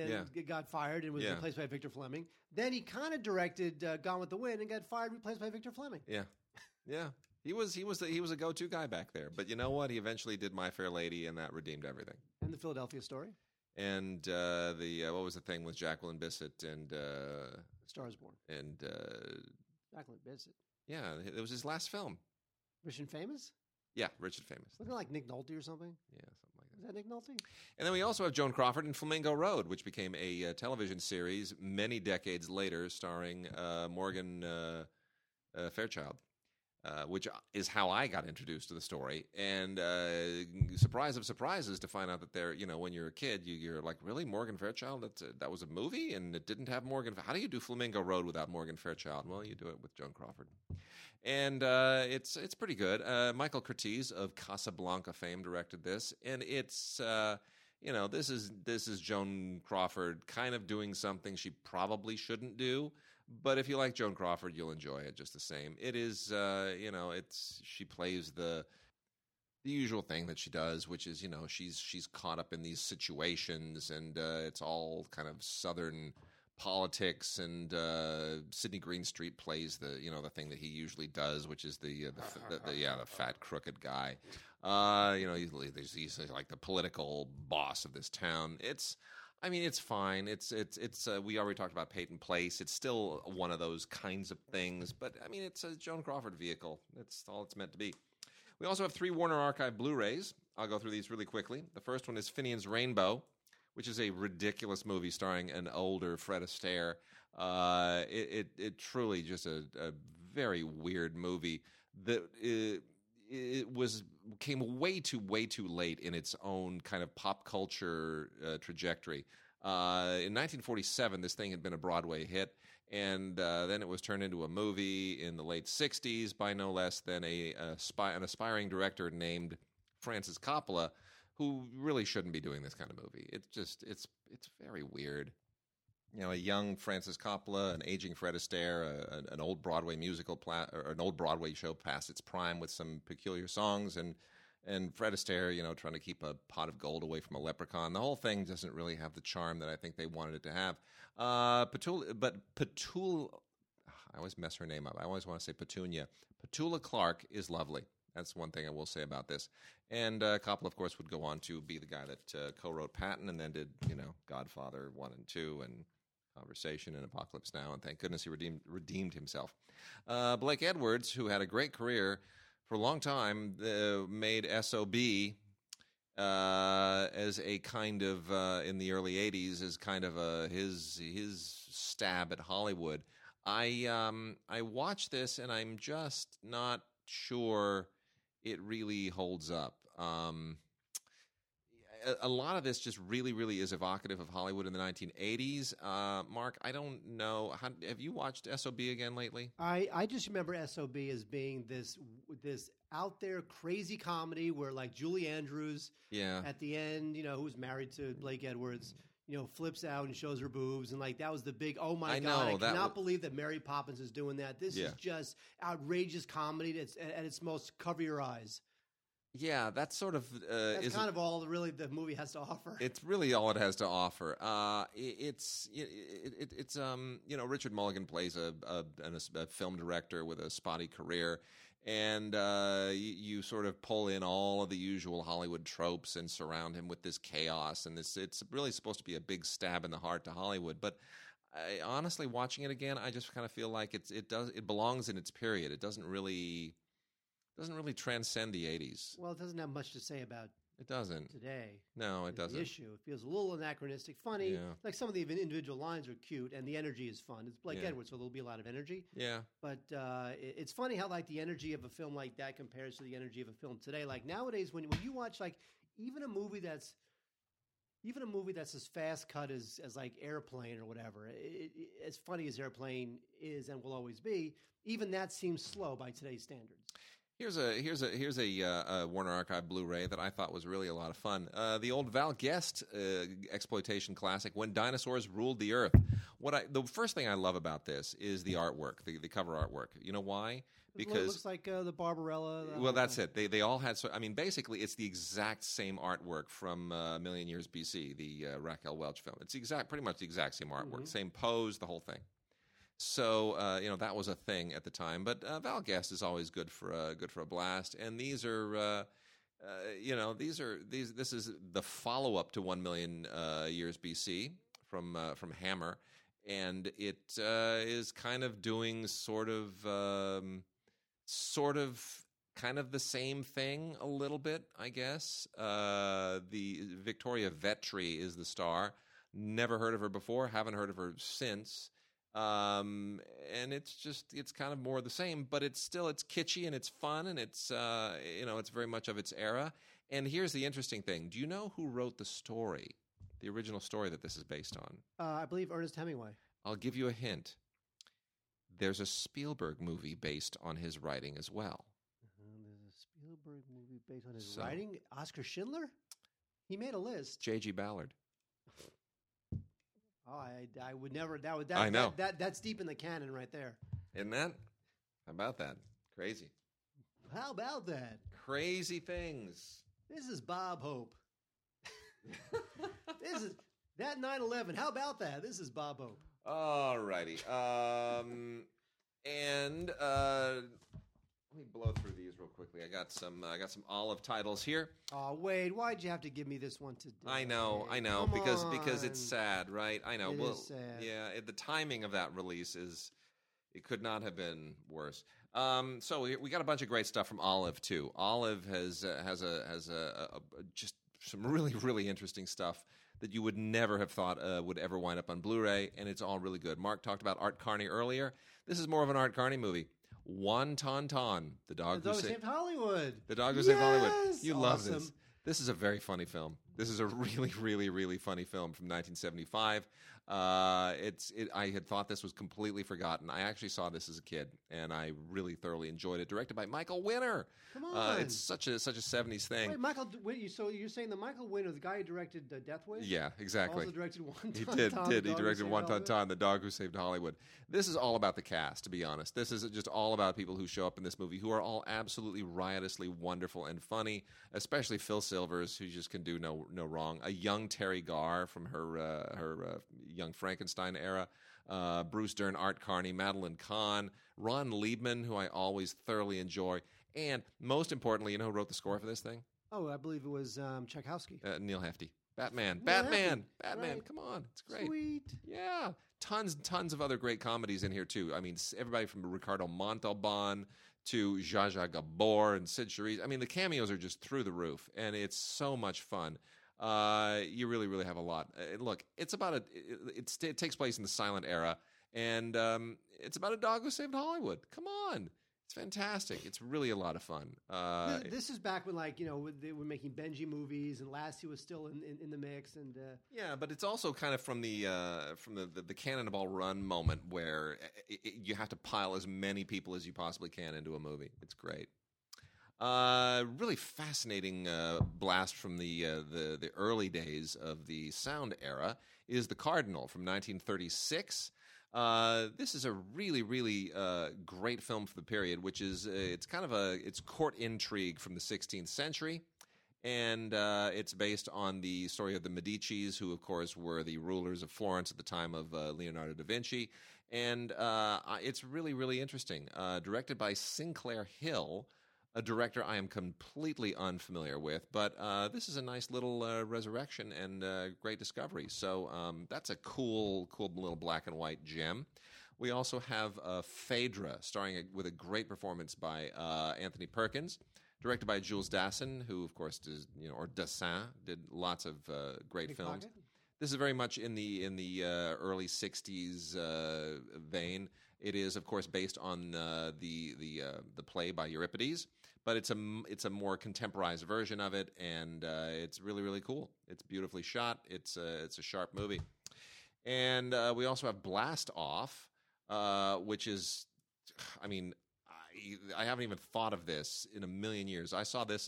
got fired and was replaced by Victor Fleming. Then he kind of directed Gone with the Wind and got fired, replaced by Victor Fleming. Yeah, yeah. He was a go-to guy back there. But you know what? He eventually did My Fair Lady, and that redeemed everything. And The Philadelphia Story. And what was the thing with Jacqueline Bisset and Star Is Born. And Jacqueline Bisset. Yeah, it was his last film. Rich and Famous. Yeah, Rich and Famous. Wasn't it like Nick Nolte or something? Yeah, something like that. Is that Nick Nolte? And then we also have Joan Crawford in Flamingo Road, which became a television series many decades later starring Morgan Fairchild, which is how I got introduced to the story. And surprise of surprises to find out that they're, you know, when you're a kid, you're like, really? Morgan Fairchild? That was a movie? And it didn't have Morgan? How do you do Flamingo Road without Morgan Fairchild? Well, you do it with Joan Crawford. And it's pretty good. Michael Curtiz of Casablanca fame directed this, and it's this is Joan Crawford kind of doing something she probably shouldn't do, but if you like Joan Crawford, you'll enjoy it just the same. It is she plays the usual thing that she does, which is she's caught up in these situations, and it's all kind of Southern politics, and Sidney Greenstreet plays the thing that he usually does, which is the fat crooked guy. He's like the political boss of this town. It's fine. It's we already talked about Peyton Place. It's still one of those kinds of things, but I mean, it's a Joan Crawford vehicle. That's all it's meant to be. We also have 3 Warner Archive Blu-rays. I'll go through these really quickly. The first one is Finian's Rainbow, which is a ridiculous movie starring an older Fred Astaire. It truly just a very weird movie that came way too late in its own kind of pop culture trajectory. In 1947, this thing had been a Broadway hit, and then it was turned into a movie in the late 60s by no less than an aspiring director named Francis Coppola, who really shouldn't be doing this kind of movie. It's very weird. You know, a young Francis Coppola, an aging Fred Astaire, an old Broadway musical or an old Broadway show past its prime with some peculiar songs, and Fred Astaire, trying to keep a pot of gold away from a leprechaun. The whole thing doesn't really have the charm that I think they wanted it to have. I always mess her name up. I always want to say Petunia. Petula Clark is lovely. That's one thing I will say about this. And Coppola, of course, would go on to be the guy that co-wrote Patton and then did, Godfather 1 and 2 and Conversation and Apocalypse Now. And thank goodness he redeemed himself. Blake Edwards, who had a great career for a long time, made S.O.B. As a kind of, in the early 80s, as kind of his stab at Hollywood. I watched this and I'm just not sure it really holds up. A lot of this just really, really is evocative of Hollywood in the 1980s. Mark, I don't know. Have you watched S.O.B. again lately? I just remember S.O.B. as being this out there crazy comedy where like Julie Andrews at the end, who's married to Blake Edwards, flips out and shows her boobs, and like that was the big, oh my God, I cannot believe that Mary Poppins is doing that. This is just outrageous comedy at its most. Cover your eyes. Yeah, that's sort of... that's kind of all really the movie has to offer. It's really all it has to offer. Richard Mulligan plays a film director with a spotty career, and you sort of pull in all of the usual Hollywood tropes and surround him with this chaos, and it's really supposed to be a big stab in the heart to Hollywood, but... honestly, watching it again, I just kind of feel like it belongs in its period. It doesn't really transcend the 80s. Well, it doesn't have much to say about It doesn't. Today. No, it doesn't. The issue. It feels a little anachronistic. Funny. Yeah. Like some of the even individual lines are cute and the energy is fun. It's Blake Edwards, so there'll be a lot of energy. Yeah. But it's funny how like the energy of a film like that compares to the energy of a film today. Like nowadays when you watch like even a movie that's as fast cut as like Airplane or whatever, as funny as Airplane is and will always be, even that seems slow by today's standards. Here's a Warner Archive Blu-ray that I thought was really a lot of fun. The old Val Guest exploitation classic, When Dinosaurs Ruled the Earth. The first thing I love about this is the artwork, the cover artwork. You know why? Because it looks like the Barbarella. Well, that's it. They all had. So I mean, basically, it's the exact same artwork from A Million Years BC, the Raquel Welch film. It's pretty much the exact same artwork, mm-hmm. same pose, the whole thing. So that was a thing at the time. But Val Guest is always good for a blast. And these are This is the follow up to 1 Million Years BC from Hammer, and it is kind of doing sort of the same thing a little bit, I guess. The Victoria Vetri is the star. Never heard of her before. Haven't heard of her since. And it's kind of more of the same, but it's kitschy and it's fun and it's very much of its era. And here's the interesting thing. Do you know who wrote the story, the original story that this is based on? I believe Ernest Hemingway. I'll give you a hint. There's a Spielberg movie based on his writing as well. There's a Spielberg movie based on his writing? Oscar Schindler? He made a list. J.G. Ballard. Oh, I would never. I know. That's deep in the canon right there. Isn't that? How about that? Crazy. How about that? Crazy things. This is Bob Hope. This is that 9/11. How about that? This is Bob Hope. All righty. Let me blow through these real quickly. I got some olive titles here. Oh, Wade, why'd you have to give me this one today? I know, come because it's sad, right? I know. It is sad. Yeah, the timing of that release it could not have been worse. So we got a bunch of great stuff from Olive too. Olive has just some really, really interesting stuff that you would never have thought would ever wind up on Blu-ray, and it's all really good. Mark talked about Art Carney earlier. This is more of an Art Carney movie. Juan Ton, the dog who saved Hollywood. The dog who saved Hollywood. You love this. This is a very funny film. This is a really, really, really funny film from 1975. I had thought this was completely forgotten. I actually saw this as a kid, and I really thoroughly enjoyed it. Directed by Michael Winner. Come on, it's such a 70s thing. Wait, Michael, so you're saying that Michael Winner, the guy who directed Death Wish? Yeah, exactly. Also directed Wonton Ton. He directed Wonton Ton, the dog who saved Hollywood. This is all about the cast, to be honest. This is just all about people who show up in this movie who are all absolutely riotously wonderful and funny, especially Phil Silvers, who just can do no wrong. A young Terry Garr from her Young Frankenstein era. Bruce Dern, Art Carney, Madeline Kahn, Ron Liebman, who I always thoroughly enjoy. And most importantly, you know who wrote the score for this thing? Oh, I believe it was Tchaikovsky. Neil Hefti. Batman. Right. Come on. It's great. Sweet. Yeah. Tons of other great comedies in here, too. I mean, everybody from Ricardo Montalban to Zsa Zsa Gabor and Sid Charisse. I mean, the cameos are just through the roof, and it's so much fun. You really, really have a lot. Look, it takes place in the silent era, and it's about a dog who saved Hollywood. Come on. It's fantastic. It's really a lot of fun. This is back when, like, you know, they were making Benji movies, and Lassie was still in the mix. And yeah, but it's also kind of from the Cannonball Run moment where you have to pile as many people as you possibly can into a movie. It's great. Really fascinating blast from the early days of the sound era is The Cardinal from 1936. This is a really, really great film for the period, which is it's court intrigue from the 16th century, and it's based on the story of the Medicis, who of course were the rulers of Florence at the time of Leonardo da Vinci, and it's really, really interesting. Directed by Sinclair Hill, a director I am completely unfamiliar with, but this is a nice little resurrection and great discovery. So that's a cool little black and white gem. We also have Phaedra, starring with a great performance by Anthony Perkins, Directed by Jules Dassin, who, of course, did lots of great films. Pocket. This is very much in the early 60s vein. It is, of course, based on the play by Euripides, but it's a more contemporized version of it, and it's really, really cool. It's beautifully shot. It's a sharp movie. And we also have Blast Off, which is, I mean, I haven't even thought of this in a million years. I saw this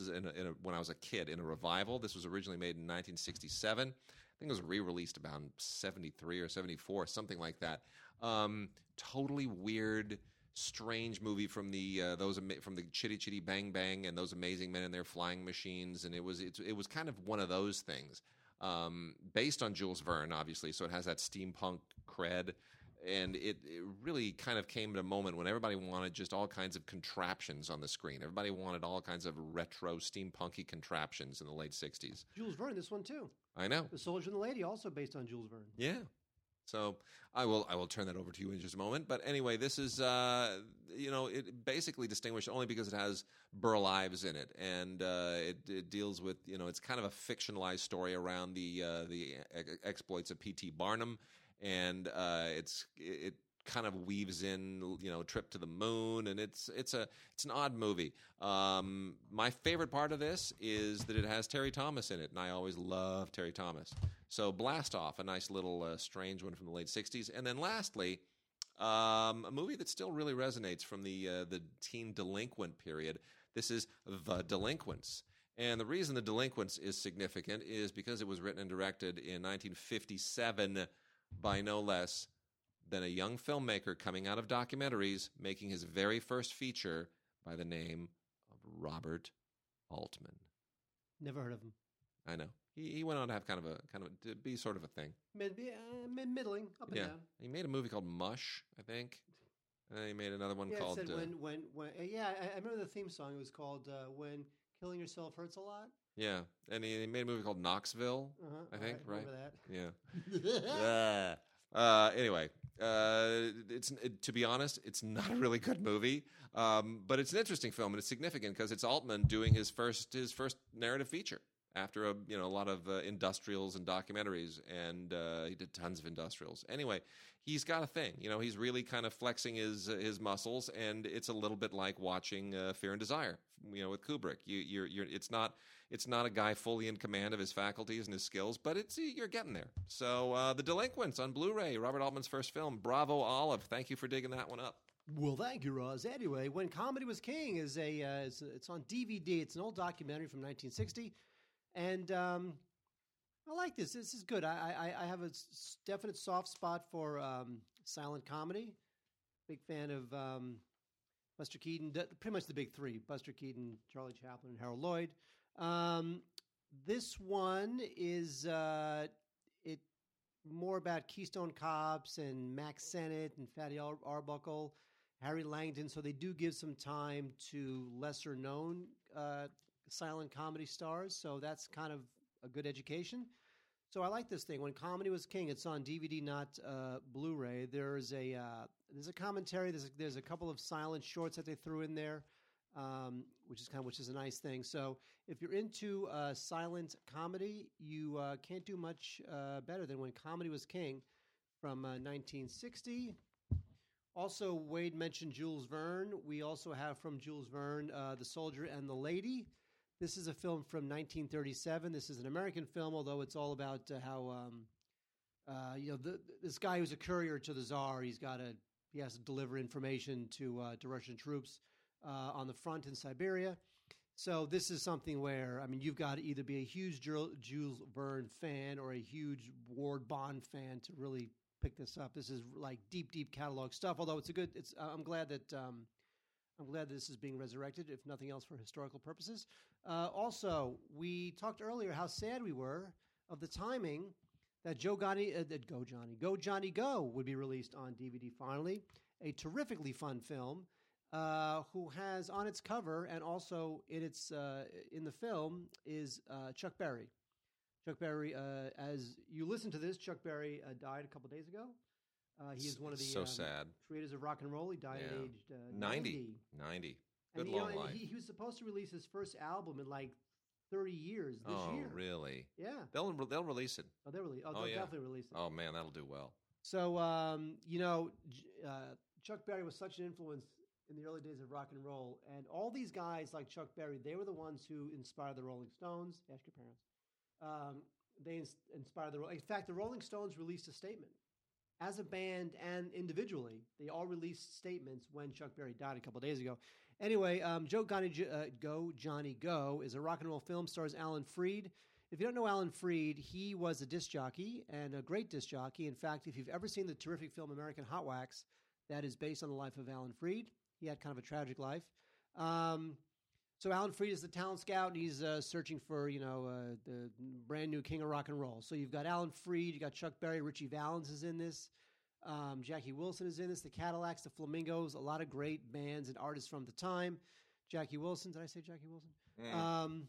when I was a kid in a revival. This was originally made in 1967. I think it was re-released about 73 or 74, something like that. Totally weird, strange movie from the Chitty Chitty Bang Bang and Those Amazing Men and Their Flying Machines, and it was kind of one of those things. Based on Jules Verne, obviously, so it has that steampunk cred. And it really kind of came at a moment when everybody wanted just all kinds of contraptions on the screen. Everybody wanted all kinds of retro steampunky contraptions in the late 60s. Jules Verne, this one too. I know. The Soldier and the Lady, also based on Jules Verne. Yeah. So I will turn that over to you in just a moment. But anyway, this is, it basically distinguished only because it has Burl Ives in it. And it deals with, it's kind of a fictionalized story around the exploits of P.T. Barnum. And it kind of weaves in, trip to the moon, and it's an odd movie. My favorite part of this is that it has Terry Thomas in it, and I always love Terry Thomas. So Blast Off, a nice little strange one from the late 60s. And then lastly, a movie that still really resonates from the teen delinquent period. This is The Delinquents. And the reason The Delinquents is significant is because it was written and directed in 1957 by no less than a young filmmaker coming out of documentaries, making his very first feature by the name of Robert Altman. Never heard of him. I know. He went on to have to be sort of a thing. Middling, up and down. He made a movie called Mush, I think. And then he made another one called... It said I remember the theme song. It was called When Killing Yourself Hurts a Lot. Yeah, and he made a movie called Knoxville, I think, right? Remember that. Yeah. Anyway, to be honest, it's not a really good movie, but it's an interesting film, and it's significant because it's Altman doing his first narrative feature after a lot of industrials and documentaries, and he did tons of industrials. Anyway, he's got a thing. He's really kind of flexing his muscles, and it's a little bit like watching Fear and Desire, with Kubrick. It's not a guy fully in command of his faculties and his skills, but you're getting there. So The Delinquents on Blu-ray, Robert Altman's first film. Bravo, Olive. Thank you for digging that one up. Well, thank you, Roz. Anyway, When Comedy Was King is it's on DVD. It's an old documentary from 1960. And I like this. This is good. I have a definite soft spot for silent comedy. Big fan of Buster Keaton. Pretty much the big three: Buster Keaton, Charlie Chaplin, and Harold Lloyd. This one is it more about Keystone Cops and Mack Sennett and Fatty Arbuckle, Harry Langdon. So they do give some time to lesser known silent comedy stars, so that's kind of a good education. So I like this thing. When Comedy Was King, it's on DVD, not Blu-ray. There's a commentary. There's a couple of silent shorts that they threw in there, which is a nice thing. So if you're into silent comedy, you can't do much better than When Comedy Was King from 1960. Also, Wade mentioned Jules Verne. We also have from Jules Verne The Soldier and the Lady. This is a film from 1937. This is an American film, although it's all about how this guy who's a courier to the Tsar. He has to deliver information to Russian troops on the front in Siberia. So this is something where you've got to either be a huge Jules Verne fan or a huge Ward Bond fan to really pick this up. This is like deep catalog stuff. Although it's a good. I'm glad this is being resurrected, if nothing else, for historical purposes. Also, we talked earlier how sad we were of the timing that Go, Johnny, Go would be released on DVD finally, a terrifically fun film who has on its cover and also in the film is Chuck Berry. Chuck Berry, as you listen to this, Chuck Berry died a couple days ago. He is one of the creators of rock and roll. He died at age 90. Good long life. He was supposed to release his first album in like 30 years this year. Oh, really? Yeah. They'll release it. Oh, they'll definitely release it. Oh, man, that'll do well. So, Chuck Berry was such an influence in the early days of rock and roll. And all these guys like Chuck Berry, they were the ones who inspired the Rolling Stones. Ask your parents. They inspired the Rolling Stones. In fact, the Rolling Stones released a statement. As a band and individually, they all released statements when Chuck Berry died a couple of days ago. Anyway, Go, Johnny, Go is a rock and roll film, stars Alan Freed. If you don't know Alan Freed, he was a disc jockey and a great disc jockey. In fact, if you've ever seen the terrific film American Hot Wax, that is based on the life of Alan Freed. He had kind of a tragic life. So Alan Freed is the talent scout, and he's searching for the brand new king of rock and roll. So you've got Alan Freed, you got Chuck Berry, Richie Valens is in this, Jackie Wilson is in this, the Cadillacs, the Flamingos, a lot of great bands and artists from the time. Jackie Wilson, did I say Jackie Wilson? Mm.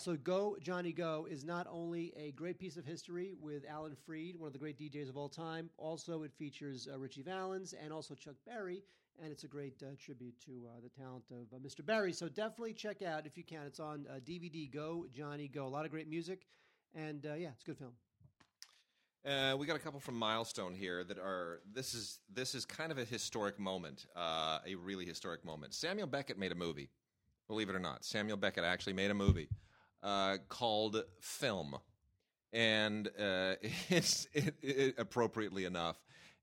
So Go, Johnny, Go is not only a great piece of history with Alan Freed, one of the great DJs of all time, also it features Richie Valens and also Chuck Berry, and it's a great tribute to the talent of Mr. Berry. So definitely check out, if you can, it's on DVD, Go, Johnny, Go. A lot of great music, and it's a good film. We got a couple from Milestone here that are, this is kind of a historic moment, a really historic moment. Samuel Beckett made a movie. Believe it or not, Samuel Beckett actually made a movie called Film, and it's appropriately enough.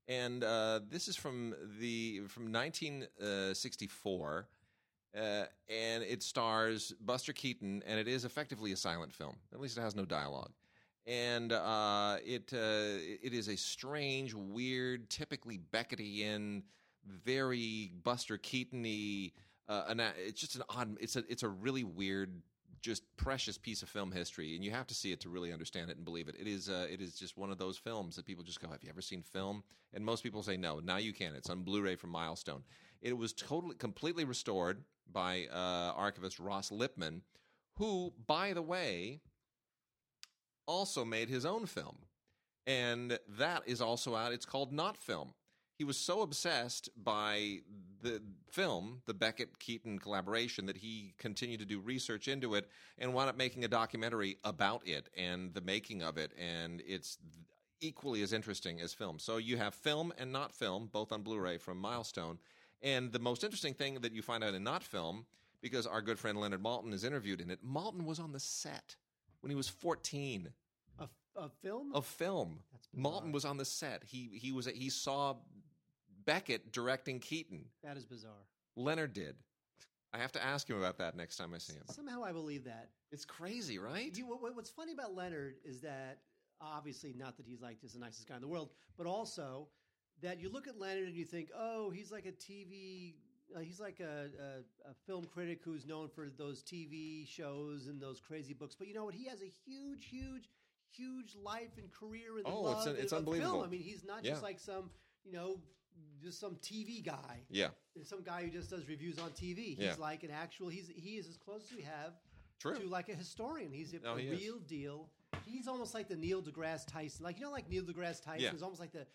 And this is from 1964, and it stars Buster Keaton, and it is effectively a silent film. At least it has no dialogue, and it is a strange, weird, typically Beckettian, very Buster Keaton-y. And it's just an odd. It's a really weird, just precious piece of film history, and you have to see it to really understand it and believe it. It is just one of those films that people just go, "Have you ever seen Film?" And most people say no. Now you can. It's on Blu-ray from Milestone. It was completely restored by archivist Ross Lipman, who, by the way, also made his own film, and that is also out. It's called Not Film. He was so obsessed by the film, the Beckett-Keaton collaboration, that he continued to do research into it and wound up making a documentary about it and the making of it, and it's equally as interesting as Film. So you have Film and Not Film, both on Blu-ray from Milestone, and the most interesting thing that you find out in Not Film, because our good friend Leonard Maltin is interviewed in it, Maltin was on the set when he was 14. Of film. Maltin was on the set. He saw Beckett directing Keaton. That is bizarre. Leonard did. I have to ask him about that next time I see him. Somehow I believe that. It's crazy, right? What's funny about Leonard is that, obviously, not that he's like just the nicest guy in the world, but also that you look at Leonard and you think, oh, he's like a TV... he's like a film critic who's known for those TV shows and those crazy books. But you know what? He has a huge life and career and love. It's unbelievable. Film. I mean, he's not just like some, just some TV guy. Yeah. Some guy who just does reviews on TV. He's like an actual, he is as close as we have to like a historian. He's a real deal. He's almost like the Neil deGrasse Tyson. Like Neil deGrasse Tyson is almost like the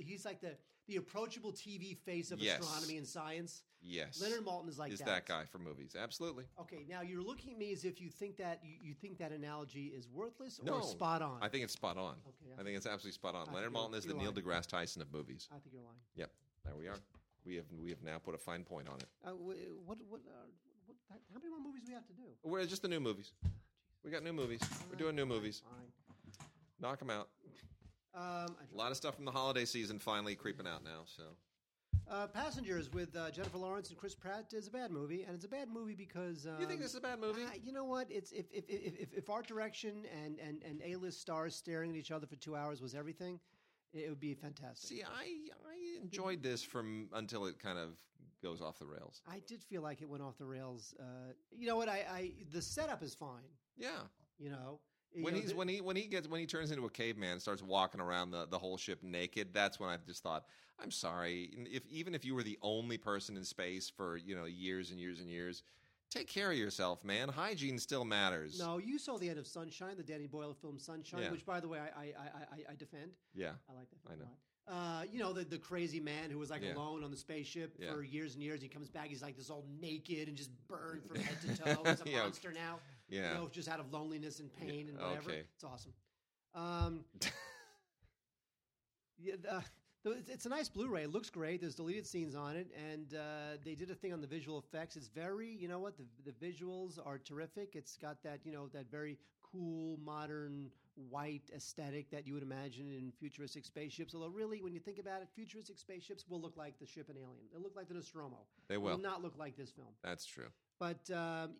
he's like the approachable TV face of astronomy and science. Yes. Leonard Maltin is like that. Is that guy for movies. Absolutely. Okay, now you're looking at me as if you think that you think that analogy is worthless or spot on. I think it's spot on. Okay. I think it's absolutely spot on. Leonard Maltin is the Neil deGrasse Tyson of movies. I think you're lying. Yep. There we are. We have now put a fine point on it. How many more movies do we have to do? We're just the new movies. We got new movies. We're doing new movies. Fine. Knock them out. A lot of stuff from the holiday season finally creeping out now. So, Passengers with Jennifer Lawrence and Chris Pratt is a bad movie, and it's a bad movie because you think this is a bad movie. You know what? It's if art direction and A-list stars staring at each other for 2 hours was everything, it would be fantastic. See, I enjoyed this until it kind of goes off the rails. I did feel like it went off the rails. You know what? I the setup is fine. Yeah, when he turns into a caveman and starts walking around the whole ship naked, that's when I just thought, I'm sorry, if you were the only person in space for years and years and years, take care of yourself, man. Hygiene still matters. No, you saw the end of Sunshine, the Danny Boyle film Sunshine, which by the way I defend. Yeah, I like that film. I know. you know, the crazy man who was like alone on the spaceship for years and years. He comes back, he's like this all naked and just burned from head to toe. He's a monster now. Yeah. You know, just out of loneliness and pain and whatever. Okay. It's awesome. It's a nice Blu-ray. It looks great. There's deleted scenes on it, and they did a thing on the visual effects. It's very, you know what, the visuals are terrific. It's got that, you know, that very cool, modern, white aesthetic that you would imagine in futuristic spaceships. Although, really, when you think about it, futuristic spaceships will look like the ship in Alien. They'll look like the Nostromo. They will. It will not look like this film. That's true. But,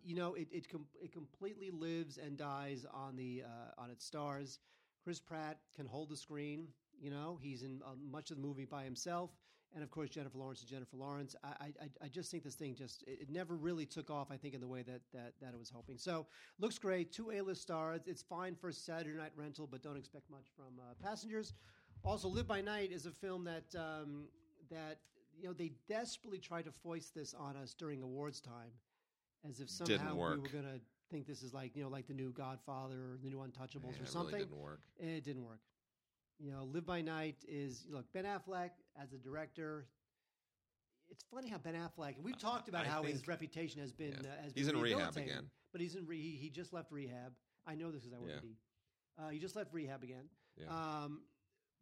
you know, it completely lives and dies on the on its stars. Chris Pratt can hold the screen. You know, he's in much of the movie by himself. And, of course, Jennifer Lawrence is Jennifer Lawrence. I just think this thing just – it never really took off, I think, in the way that it was hoping. So, looks great. 2 A-list stars. It's fine for a Saturday night rental, but don't expect much from Passengers. Also, Live by Night is a film that you know, they desperately tried to foist this on us during awards time as if somehow we were going to think this is like, you know, like the new Godfather or the new Untouchables or something. It really didn't work. It didn't work. You know, Live by Night is, look, Ben Affleck as a director. It's funny how Ben Affleck, and we've talked about how his reputation has been he's in rehab again. But he's in he just left rehab. I know this because I work at E. He just left rehab again. Yeah.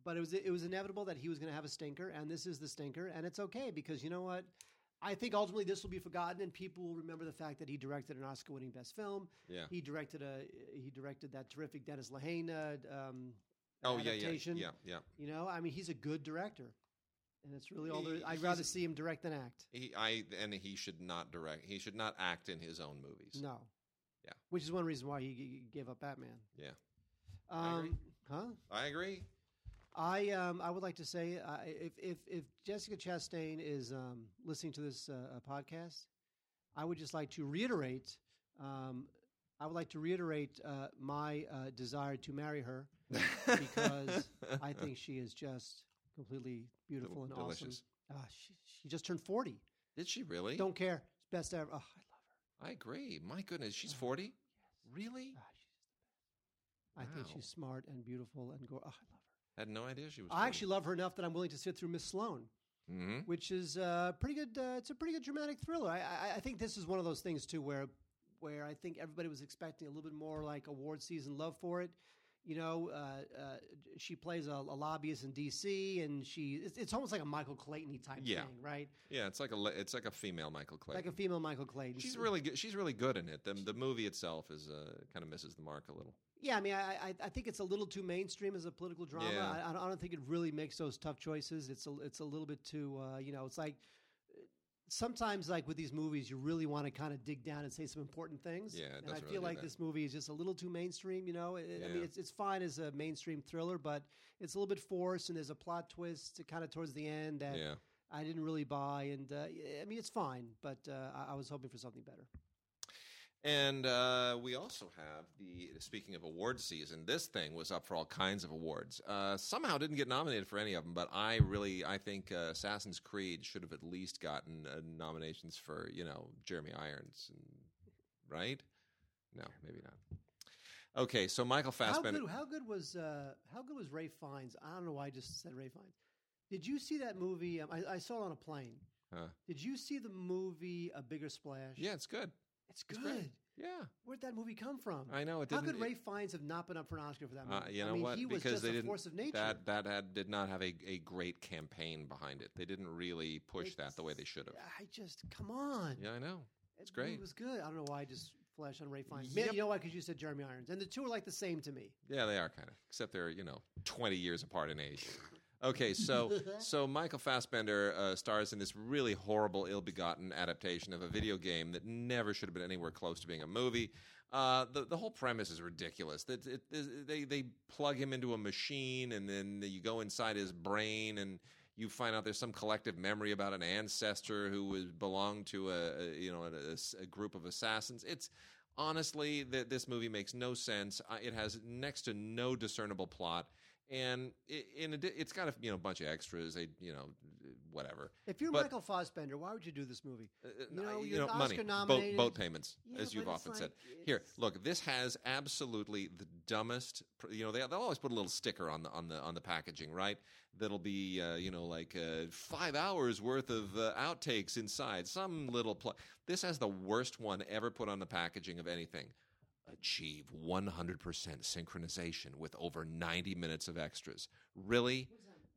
But it was inevitable that he was going to have a stinker, and this is the stinker, and it's okay because you know what? I think ultimately this will be forgotten, and people will remember the fact that he directed an Oscar-winning Best Film. Yeah. He directed that terrific Dennis Lehane adaptation. Yeah. You know, I mean, he's a good director, and it's really all there. I'd rather see him direct than act. He should not direct. He should not act in his own movies. No. Yeah. Which is one reason why he gave up Batman. Yeah. I agree. I would like to say if Jessica Chastain is listening to this podcast, I would just like to reiterate. I would like to reiterate my desire to marry her because I think she is just completely beautiful and delicious. Awesome. She just turned 40. Did she really? Don't care. Best ever. Oh, I love her. I agree. My goodness, she's 40? Yes. Really? She's the best. Wow. I think she's smart and beautiful and gorgeous. Oh, I love her. I had no idea she was 40. I actually love her enough that I'm willing to sit through Miss Sloane. Mm-hmm. Which is pretty good. It's a pretty good dramatic thriller. I think this is one of those things, too, where I think everybody was expecting a little bit more like award season love for it. You know, she plays a lobbyist in D.C., and it's almost like a Michael Clayton-y type thing, right? Yeah, it's like a female Michael Clayton. Like a female Michael Clayton. She's really good in it. The movie itself is kind of misses the mark a little. Yeah, I mean, I think it's a little too mainstream as a political drama. Yeah. I don't think it really makes those tough choices. It's a little bit too, you know, it's like. Sometimes, like with these movies, you really want to kind of dig down and say some important things. Yeah, and I feel like this movie is just a little too mainstream. You know, I mean, it's fine as a mainstream thriller, but it's a little bit forced, and there's a plot twist kind of towards the end that I didn't really buy. And I mean, it's fine, but I was hoping for something better. And we also have speaking of award season, this thing was up for all kinds of awards. Somehow didn't get nominated for any of them, but I think Assassin's Creed should have at least gotten nominations for, you know, Jeremy Irons, right? No, maybe not. Okay, so Michael Fassbender. How good was Ralph Fiennes? I don't know why I just said Ralph Fiennes. Did you see that movie? I saw it on a plane. Huh. Did you see the movie A Bigger Splash? Yeah, it's good. It's good. Yeah. Where'd that movie come from? I know. How could Ralph Fiennes have not been up for an Oscar for that movie? You know, I mean, what? He was because just a force of nature. That did not have a great campaign behind it. They didn't really push that the way they should have. Come on. Yeah, I know. It's great. It was good. I don't know why I just flashed on Ralph Fiennes. Yep. You know why? Because you said Jeremy Irons. And the two are like the same to me. Yeah, they are kind of. Except they're, you know, 20 years apart in age. Okay, so Michael Fassbender stars in this really horrible, ill-begotten adaptation of a video game that never should have been anywhere close to being a movie. The whole premise is ridiculous. They plug him into a machine, and then you go inside his brain, and you find out there's some collective memory about an ancestor who belonged to a group of assassins. It's honestly this movie makes no sense. It has next to no discernible plot. And it's got a bunch of extras. They whatever. If you're Michael Fassbender, why would you do this movie? You're Oscar nominated. Boat payments, as you've often said. Here, look, this has absolutely the dumbest. They'll always put a little sticker on the packaging, right? That'll be 5 hours worth of outtakes inside some little. This has the worst one ever put on the packaging of anything. Achieve 100% synchronization with over 90 minutes of extras. Really?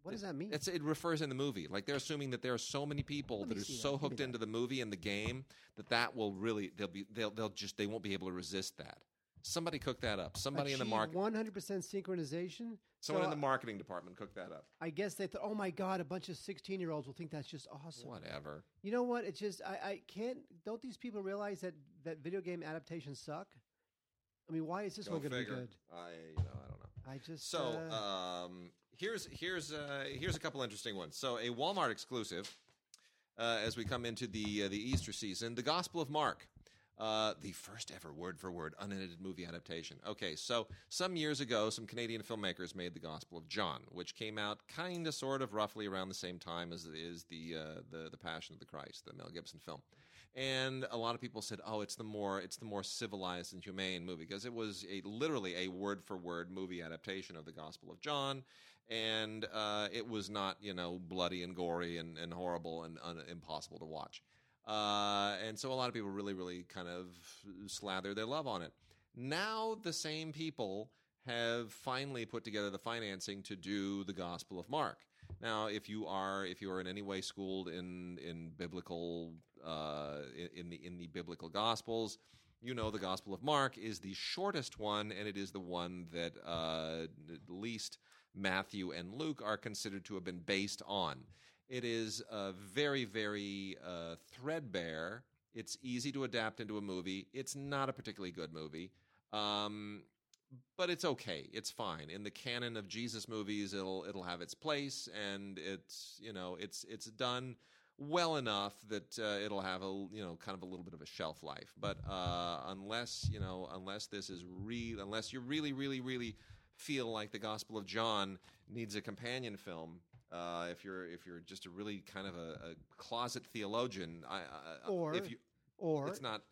What does that mean? It refers in the movie. Like, they're assuming that there are so many people that are so hooked into the movie and the game that will really they won't be able to resist that. Somebody cook that up. Somebody in the market. 100% synchronization. Someone in the marketing department cooked that up. I guess they thought, oh my God, a bunch of 16-year-olds will think that's just awesome. Whatever. You know what? It's just I can't. Don't these people realize that video game adaptations suck? I mean, why is this one going to be good? I don't know. I just here's a couple interesting ones. So a Walmart exclusive as we come into the Easter season, The Gospel of Mark, the first ever word for word unedited movie adaptation. Okay, so some years ago, some Canadian filmmakers made The Gospel of John, which came out kind of, sort of, roughly around the same time as is the Passion of the Christ, the Mel Gibson film. And a lot of people said, "Oh, it's the more civilized and humane movie," because it was literally a word-for-word movie adaptation of the Gospel of John, and it was not, bloody and gory and horrible and impossible to watch. And so a lot of people really, really kind of slathered their love on it. Now the same people have finally put together the financing to do the Gospel of Mark. Now, if you are in any way schooled in biblical in the biblical Gospels, the Gospel of Mark is the shortest one, and it is the one that at least Matthew and Luke are considered to have been based on. It is very, very threadbare. It's easy to adapt into a movie. It's not a particularly good movie. But it's okay. It's fine. In the canon of Jesus movies, it'll have its place, and it's done well enough that it'll have a little bit of a shelf life. But unless you really, really, really feel like the Gospel of John needs a companion film. If you're just a really kind of a closet theologian,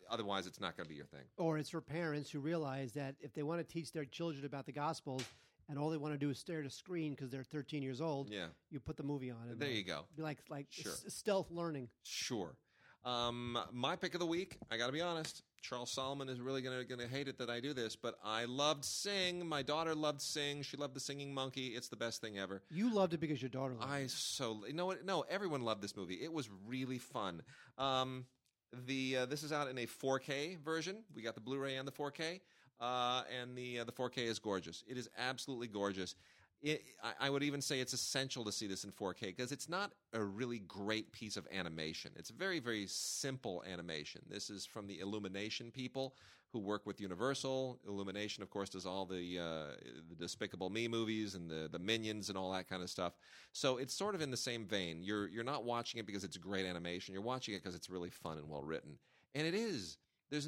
otherwise it's not going to be your thing. Or it's for parents who realize that if they want to teach their children about the Gospels and all they want to do is stare at a screen because they're 13 years old, yeah, you put the movie on. And there you go. Be like sure. Stealth learning. Sure. My pick of the week, I got to be honest, Charles Solomon is really going to hate it that I do this, but I loved Sing. My daughter loved Sing. She loved The Singing Monkey. It's the best thing ever. You loved it because your daughter loved it. Everyone loved this movie. It was really fun. This is out in a 4K version. We got the Blu-ray and the 4K, and the 4K is gorgeous. It is absolutely gorgeous. I would even say it's essential to see this in 4K because it's not a really great piece of animation. It's very, very simple animation. This is from the Illumination people who work with Universal. Illumination, of course, does all the Despicable Me movies and the Minions and all that kind of stuff. So it's sort of in the same vein. You're not watching it because it's great animation. You're watching it because it's really fun and well written, and it is. There's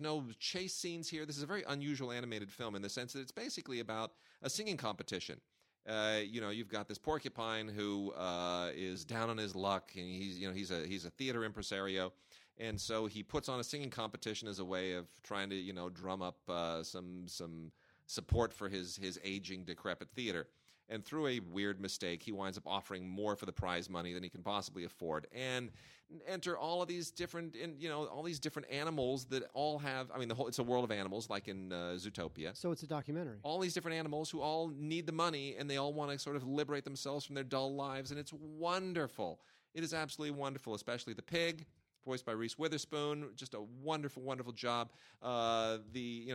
no chase scenes here. This is a very unusual animated film in the sense that it's basically about a singing competition. You've got this porcupine who is down on his luck, and he's a theater impresario, and so he puts on a singing competition as a way of trying to drum up some support for his aging, decrepit theater. And through a weird mistake, he winds up offering more for the prize money than he can possibly afford, and enter all of these different, all these different animals that all have. I mean, it's a world of animals, like in Zootopia. So it's a documentary. All these different animals who all need the money, and they all want to sort of liberate themselves from their dull lives, and it's wonderful. It is absolutely wonderful, especially the pig, voiced by Reese Witherspoon, just a wonderful, wonderful job. He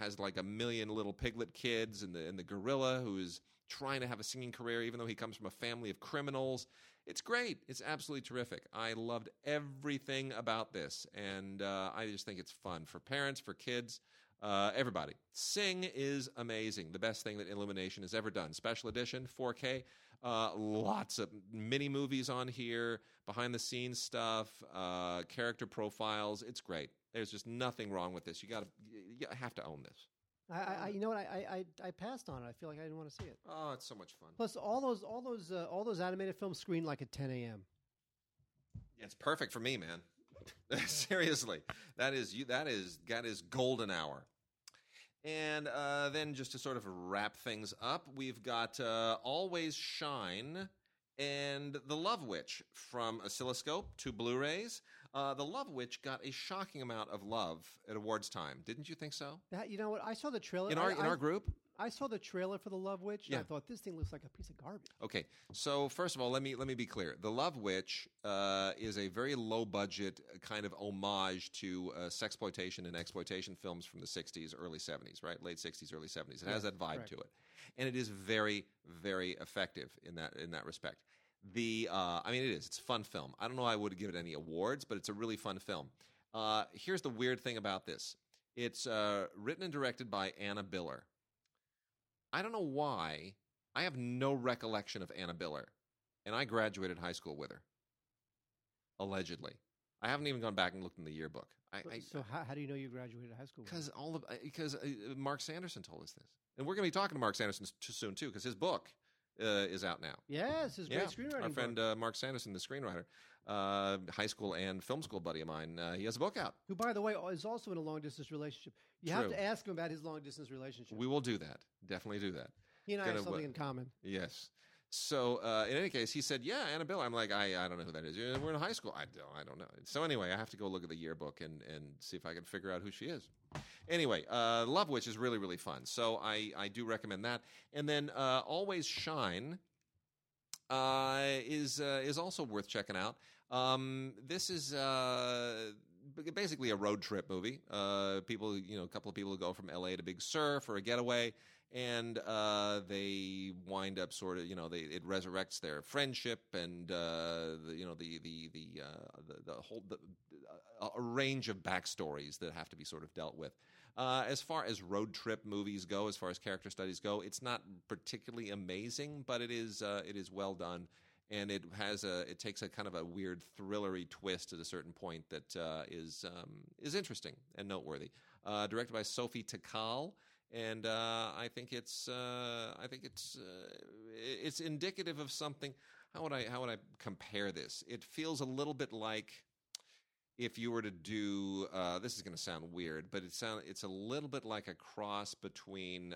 has like a million little piglet kids, and the gorilla who is trying to have a singing career, even though he comes from a family of criminals. It's great. It's absolutely terrific. I loved everything about this, and I just think it's fun for parents, for kids, everybody. Sing is amazing. The best thing that Illumination has ever done. Special edition, 4K. Lots of mini movies on here, behind the scenes stuff, character profiles. It's great. There's just nothing wrong with this. You have to own this. I passed on it. I feel like I didn't want to see it. Oh, it's so much fun. Plus, all those animated films screen like at 10 a.m. It's perfect for me, man. Seriously, that is golden hour. And then just to sort of wrap things up, we've got Always Shine and The Love Witch from Oscilloscope to Blu-rays. The Love Witch got a shocking amount of love at awards time. Didn't you think so? You know what? I saw the trailer. In our group? I saw the trailer for The Love Witch, and I thought, this thing looks like a piece of garbage. Okay, so first of all, let me be clear. The Love Witch is a very low-budget kind of homage to sexploitation and exploitation films from the 60s, early 70s, right? Late 60s, early 70s. It has that vibe to it. And it is very, very effective in that respect. It's a fun film. I don't know I would give it any awards, but it's a really fun film. Here's the weird thing about this. It's written and directed by Anna Biller. I don't know why. I have no recollection of Anna Biller, and I graduated high school with her, allegedly. I haven't even gone back and looked in the yearbook. So how do you know you graduated high school with her? Because Mark Sanderson told us this. And we're going to be talking to Mark Sanderson soon, too, because his book is out now. Yes, his great screenwriting. Our friend Mark Sanderson, the screenwriter, high school and film school buddy of mine, he has a book out. Who, by the way, is also in a long-distance relationship. You have to ask him about his long-distance relationship. We will do that. Definitely do that. He and I have something in common. Yes. So in any case, he said, yeah, Anna Biller. I'm like, I don't know who that is. We're in high school. I don't know. So anyway, I have to go look at the yearbook and see if I can figure out who she is. Anyway, Love Witch is really, really fun. So I do recommend that. And then Always Shine is also worth checking out. This is basically a road trip movie. A couple of people go from L.A. to Big Sur for a getaway. And they wind up sort of, it resurrects their friendship and, the whole a range of backstories that have to be sort of dealt with. As far as road trip movies go, as far as character studies go, it's not particularly amazing, but it is well done, and it takes a kind of a weird thrillery twist at a certain point that is interesting and noteworthy. Directed by Sophie Takal. And I think it's indicative of something. How would I compare this? It feels a little bit like if you were to do. This is going to sound weird, but it's a little bit like a cross between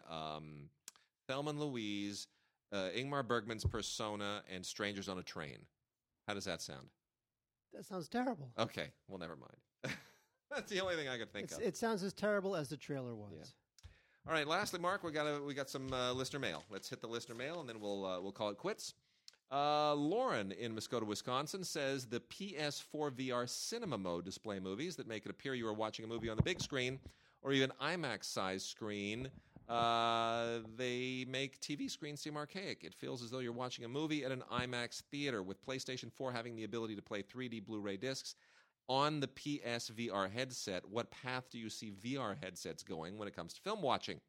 Thelma and Louise, Ingmar Bergman's Persona, and Strangers on a Train. How does that sound? That sounds terrible. Okay, well, never mind. That's the only thing I could think of. It sounds as terrible as the trailer was. Yeah. All right. Lastly, Mark, we got some listener mail. Let's hit the listener mail, and then we'll call it quits. Lauren in Muskota, Wisconsin, says the PS4 VR cinema mode display movies that make it appear you are watching a movie on the big screen or even IMAX size screen. They make TV screens seem archaic. It feels as though you're watching a movie at an IMAX theater. With PlayStation 4 having the ability to play 3D Blu-ray discs on the PSVR headset, what path do you see VR headsets going when it comes to film watching?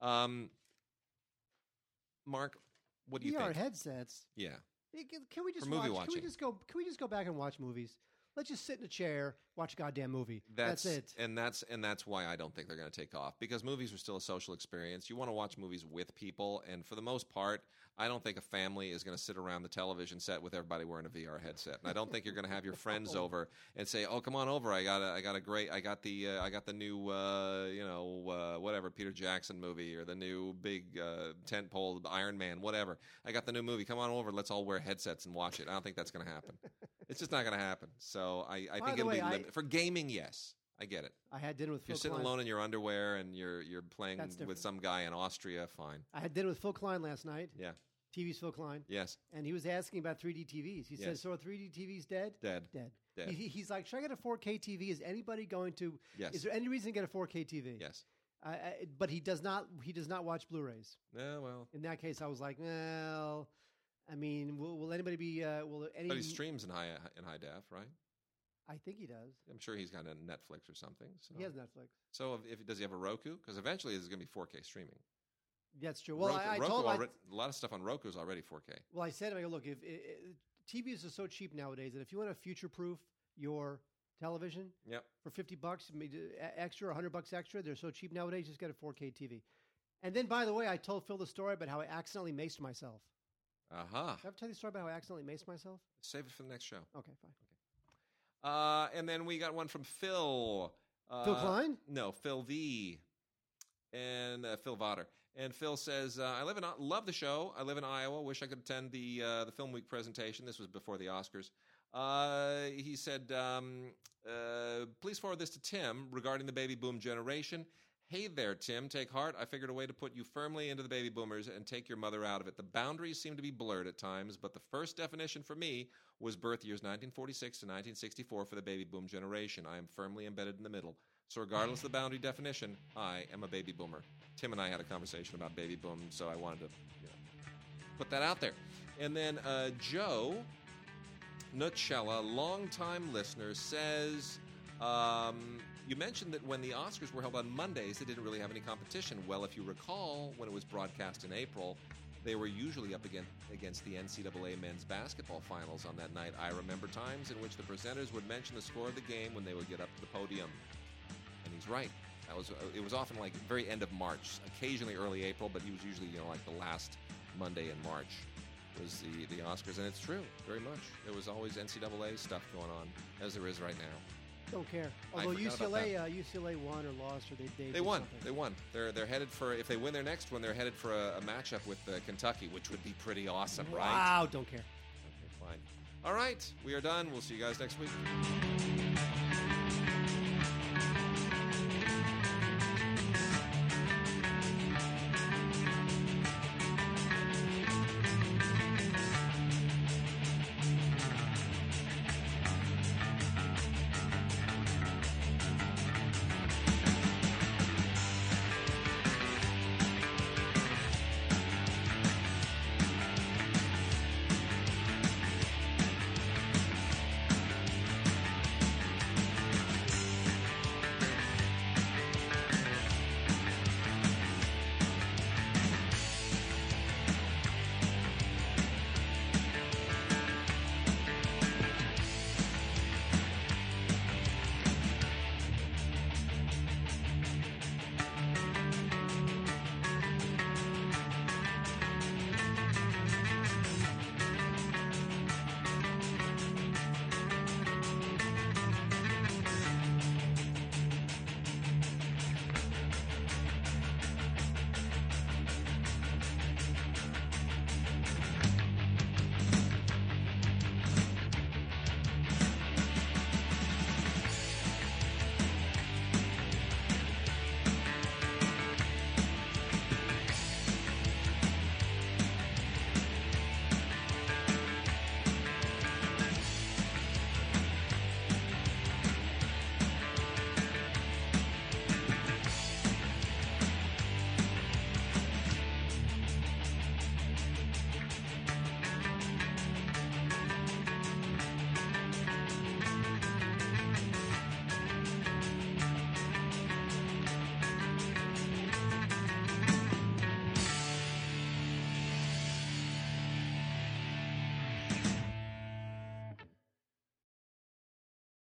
Mark, what do you think? VR headsets? Yeah. Can we just watch? Can we just go back and watch movies? Let's just sit in a chair, watch a goddamn movie. That's it. And that's why I don't think they're going to take off, because movies are still a social experience. You want to watch movies with people, and for the most part, I don't think a family is going to sit around the television set with everybody wearing a VR headset. And I don't think you're going to have your friends over and say, "Oh, come on over. I got the new Peter Jackson movie or the new big tentpole Iron Man, whatever. I got the new movie. Come on over. Let's all wear headsets and watch it." I don't think that's going to happen. It's just not going to happen. So I think it'll be limited. For gaming, yes. I get it. I had dinner with Phil Klein. You're sitting alone in your underwear and you're playing with some guy in Austria, fine. I had dinner with Phil Klein last night. Yeah. TV's Phil Klein. Yes. And he was asking about 3D TVs. He said, "So are 3D TVs dead?" Dead. He's like, "Should I get a 4K TV? Is anybody going to... Yes. Is there any reason to get a 4K TV?" Yes. But he does not watch Blu-rays. No, well... In that case, I was like, well... I mean, will anybody be? But he streams in high def, right? I think he does. I'm sure he's got a Netflix or something. So. He has Netflix. So does he have a Roku? Because eventually there's going to be 4K streaming. That's true. Well, Roku, a lot of stuff on Roku is already 4K. Well, I said to him, "Look, if TVs are so cheap nowadays that if you want to future-proof your television. Yep. For $50 extra, $100 extra. They're so cheap nowadays. Just get a 4K TV. And then, by the way, I told Phil the story about how I accidentally maced myself. Did I ever tell you the story about how I accidentally maced myself? Save it for the next show. Okay, fine. Okay. And then we got one from Phil. Phil Klein? No, Phil V. And Phil Vodder. And Phil says, love the show. I live in Iowa. Wish I could attend the Film Week presentation. This was before the Oscars. He said, please forward this to Tim regarding the baby boom generation. Hey there, Tim. Take heart. I figured a way to put you firmly into the baby boomers and take your mother out of it. The boundaries seem to be blurred at times, but the first definition for me was birth years 1946 to 1964 for the baby boom generation. I am firmly embedded in the middle. So regardless of the boundary definition, I am a baby boomer. Tim and I had a conversation about baby boom, so I wanted to put that out there. And then Joe Nutshella, longtime listener, says... you mentioned that when the Oscars were held on Mondays, they didn't really have any competition. Well, if you recall, when it was broadcast in April, they were usually up against the NCAA men's basketball finals on that night. I remember times in which the presenters would mention the score of the game when they would get up to the podium. And he's right. It was often like very end of March, occasionally early April, but he was usually, like the last Monday in March was the Oscars. And it's true, very much. There was always NCAA stuff going on, as there is right now. Don't care. Although UCLA won or lost, or they won. Something. They won. They're headed for, if they win their next one, they're headed for a matchup with Kentucky, which would be pretty awesome, right? Wow. Don't care. Okay, fine. All right, we are done. We'll see you guys next week.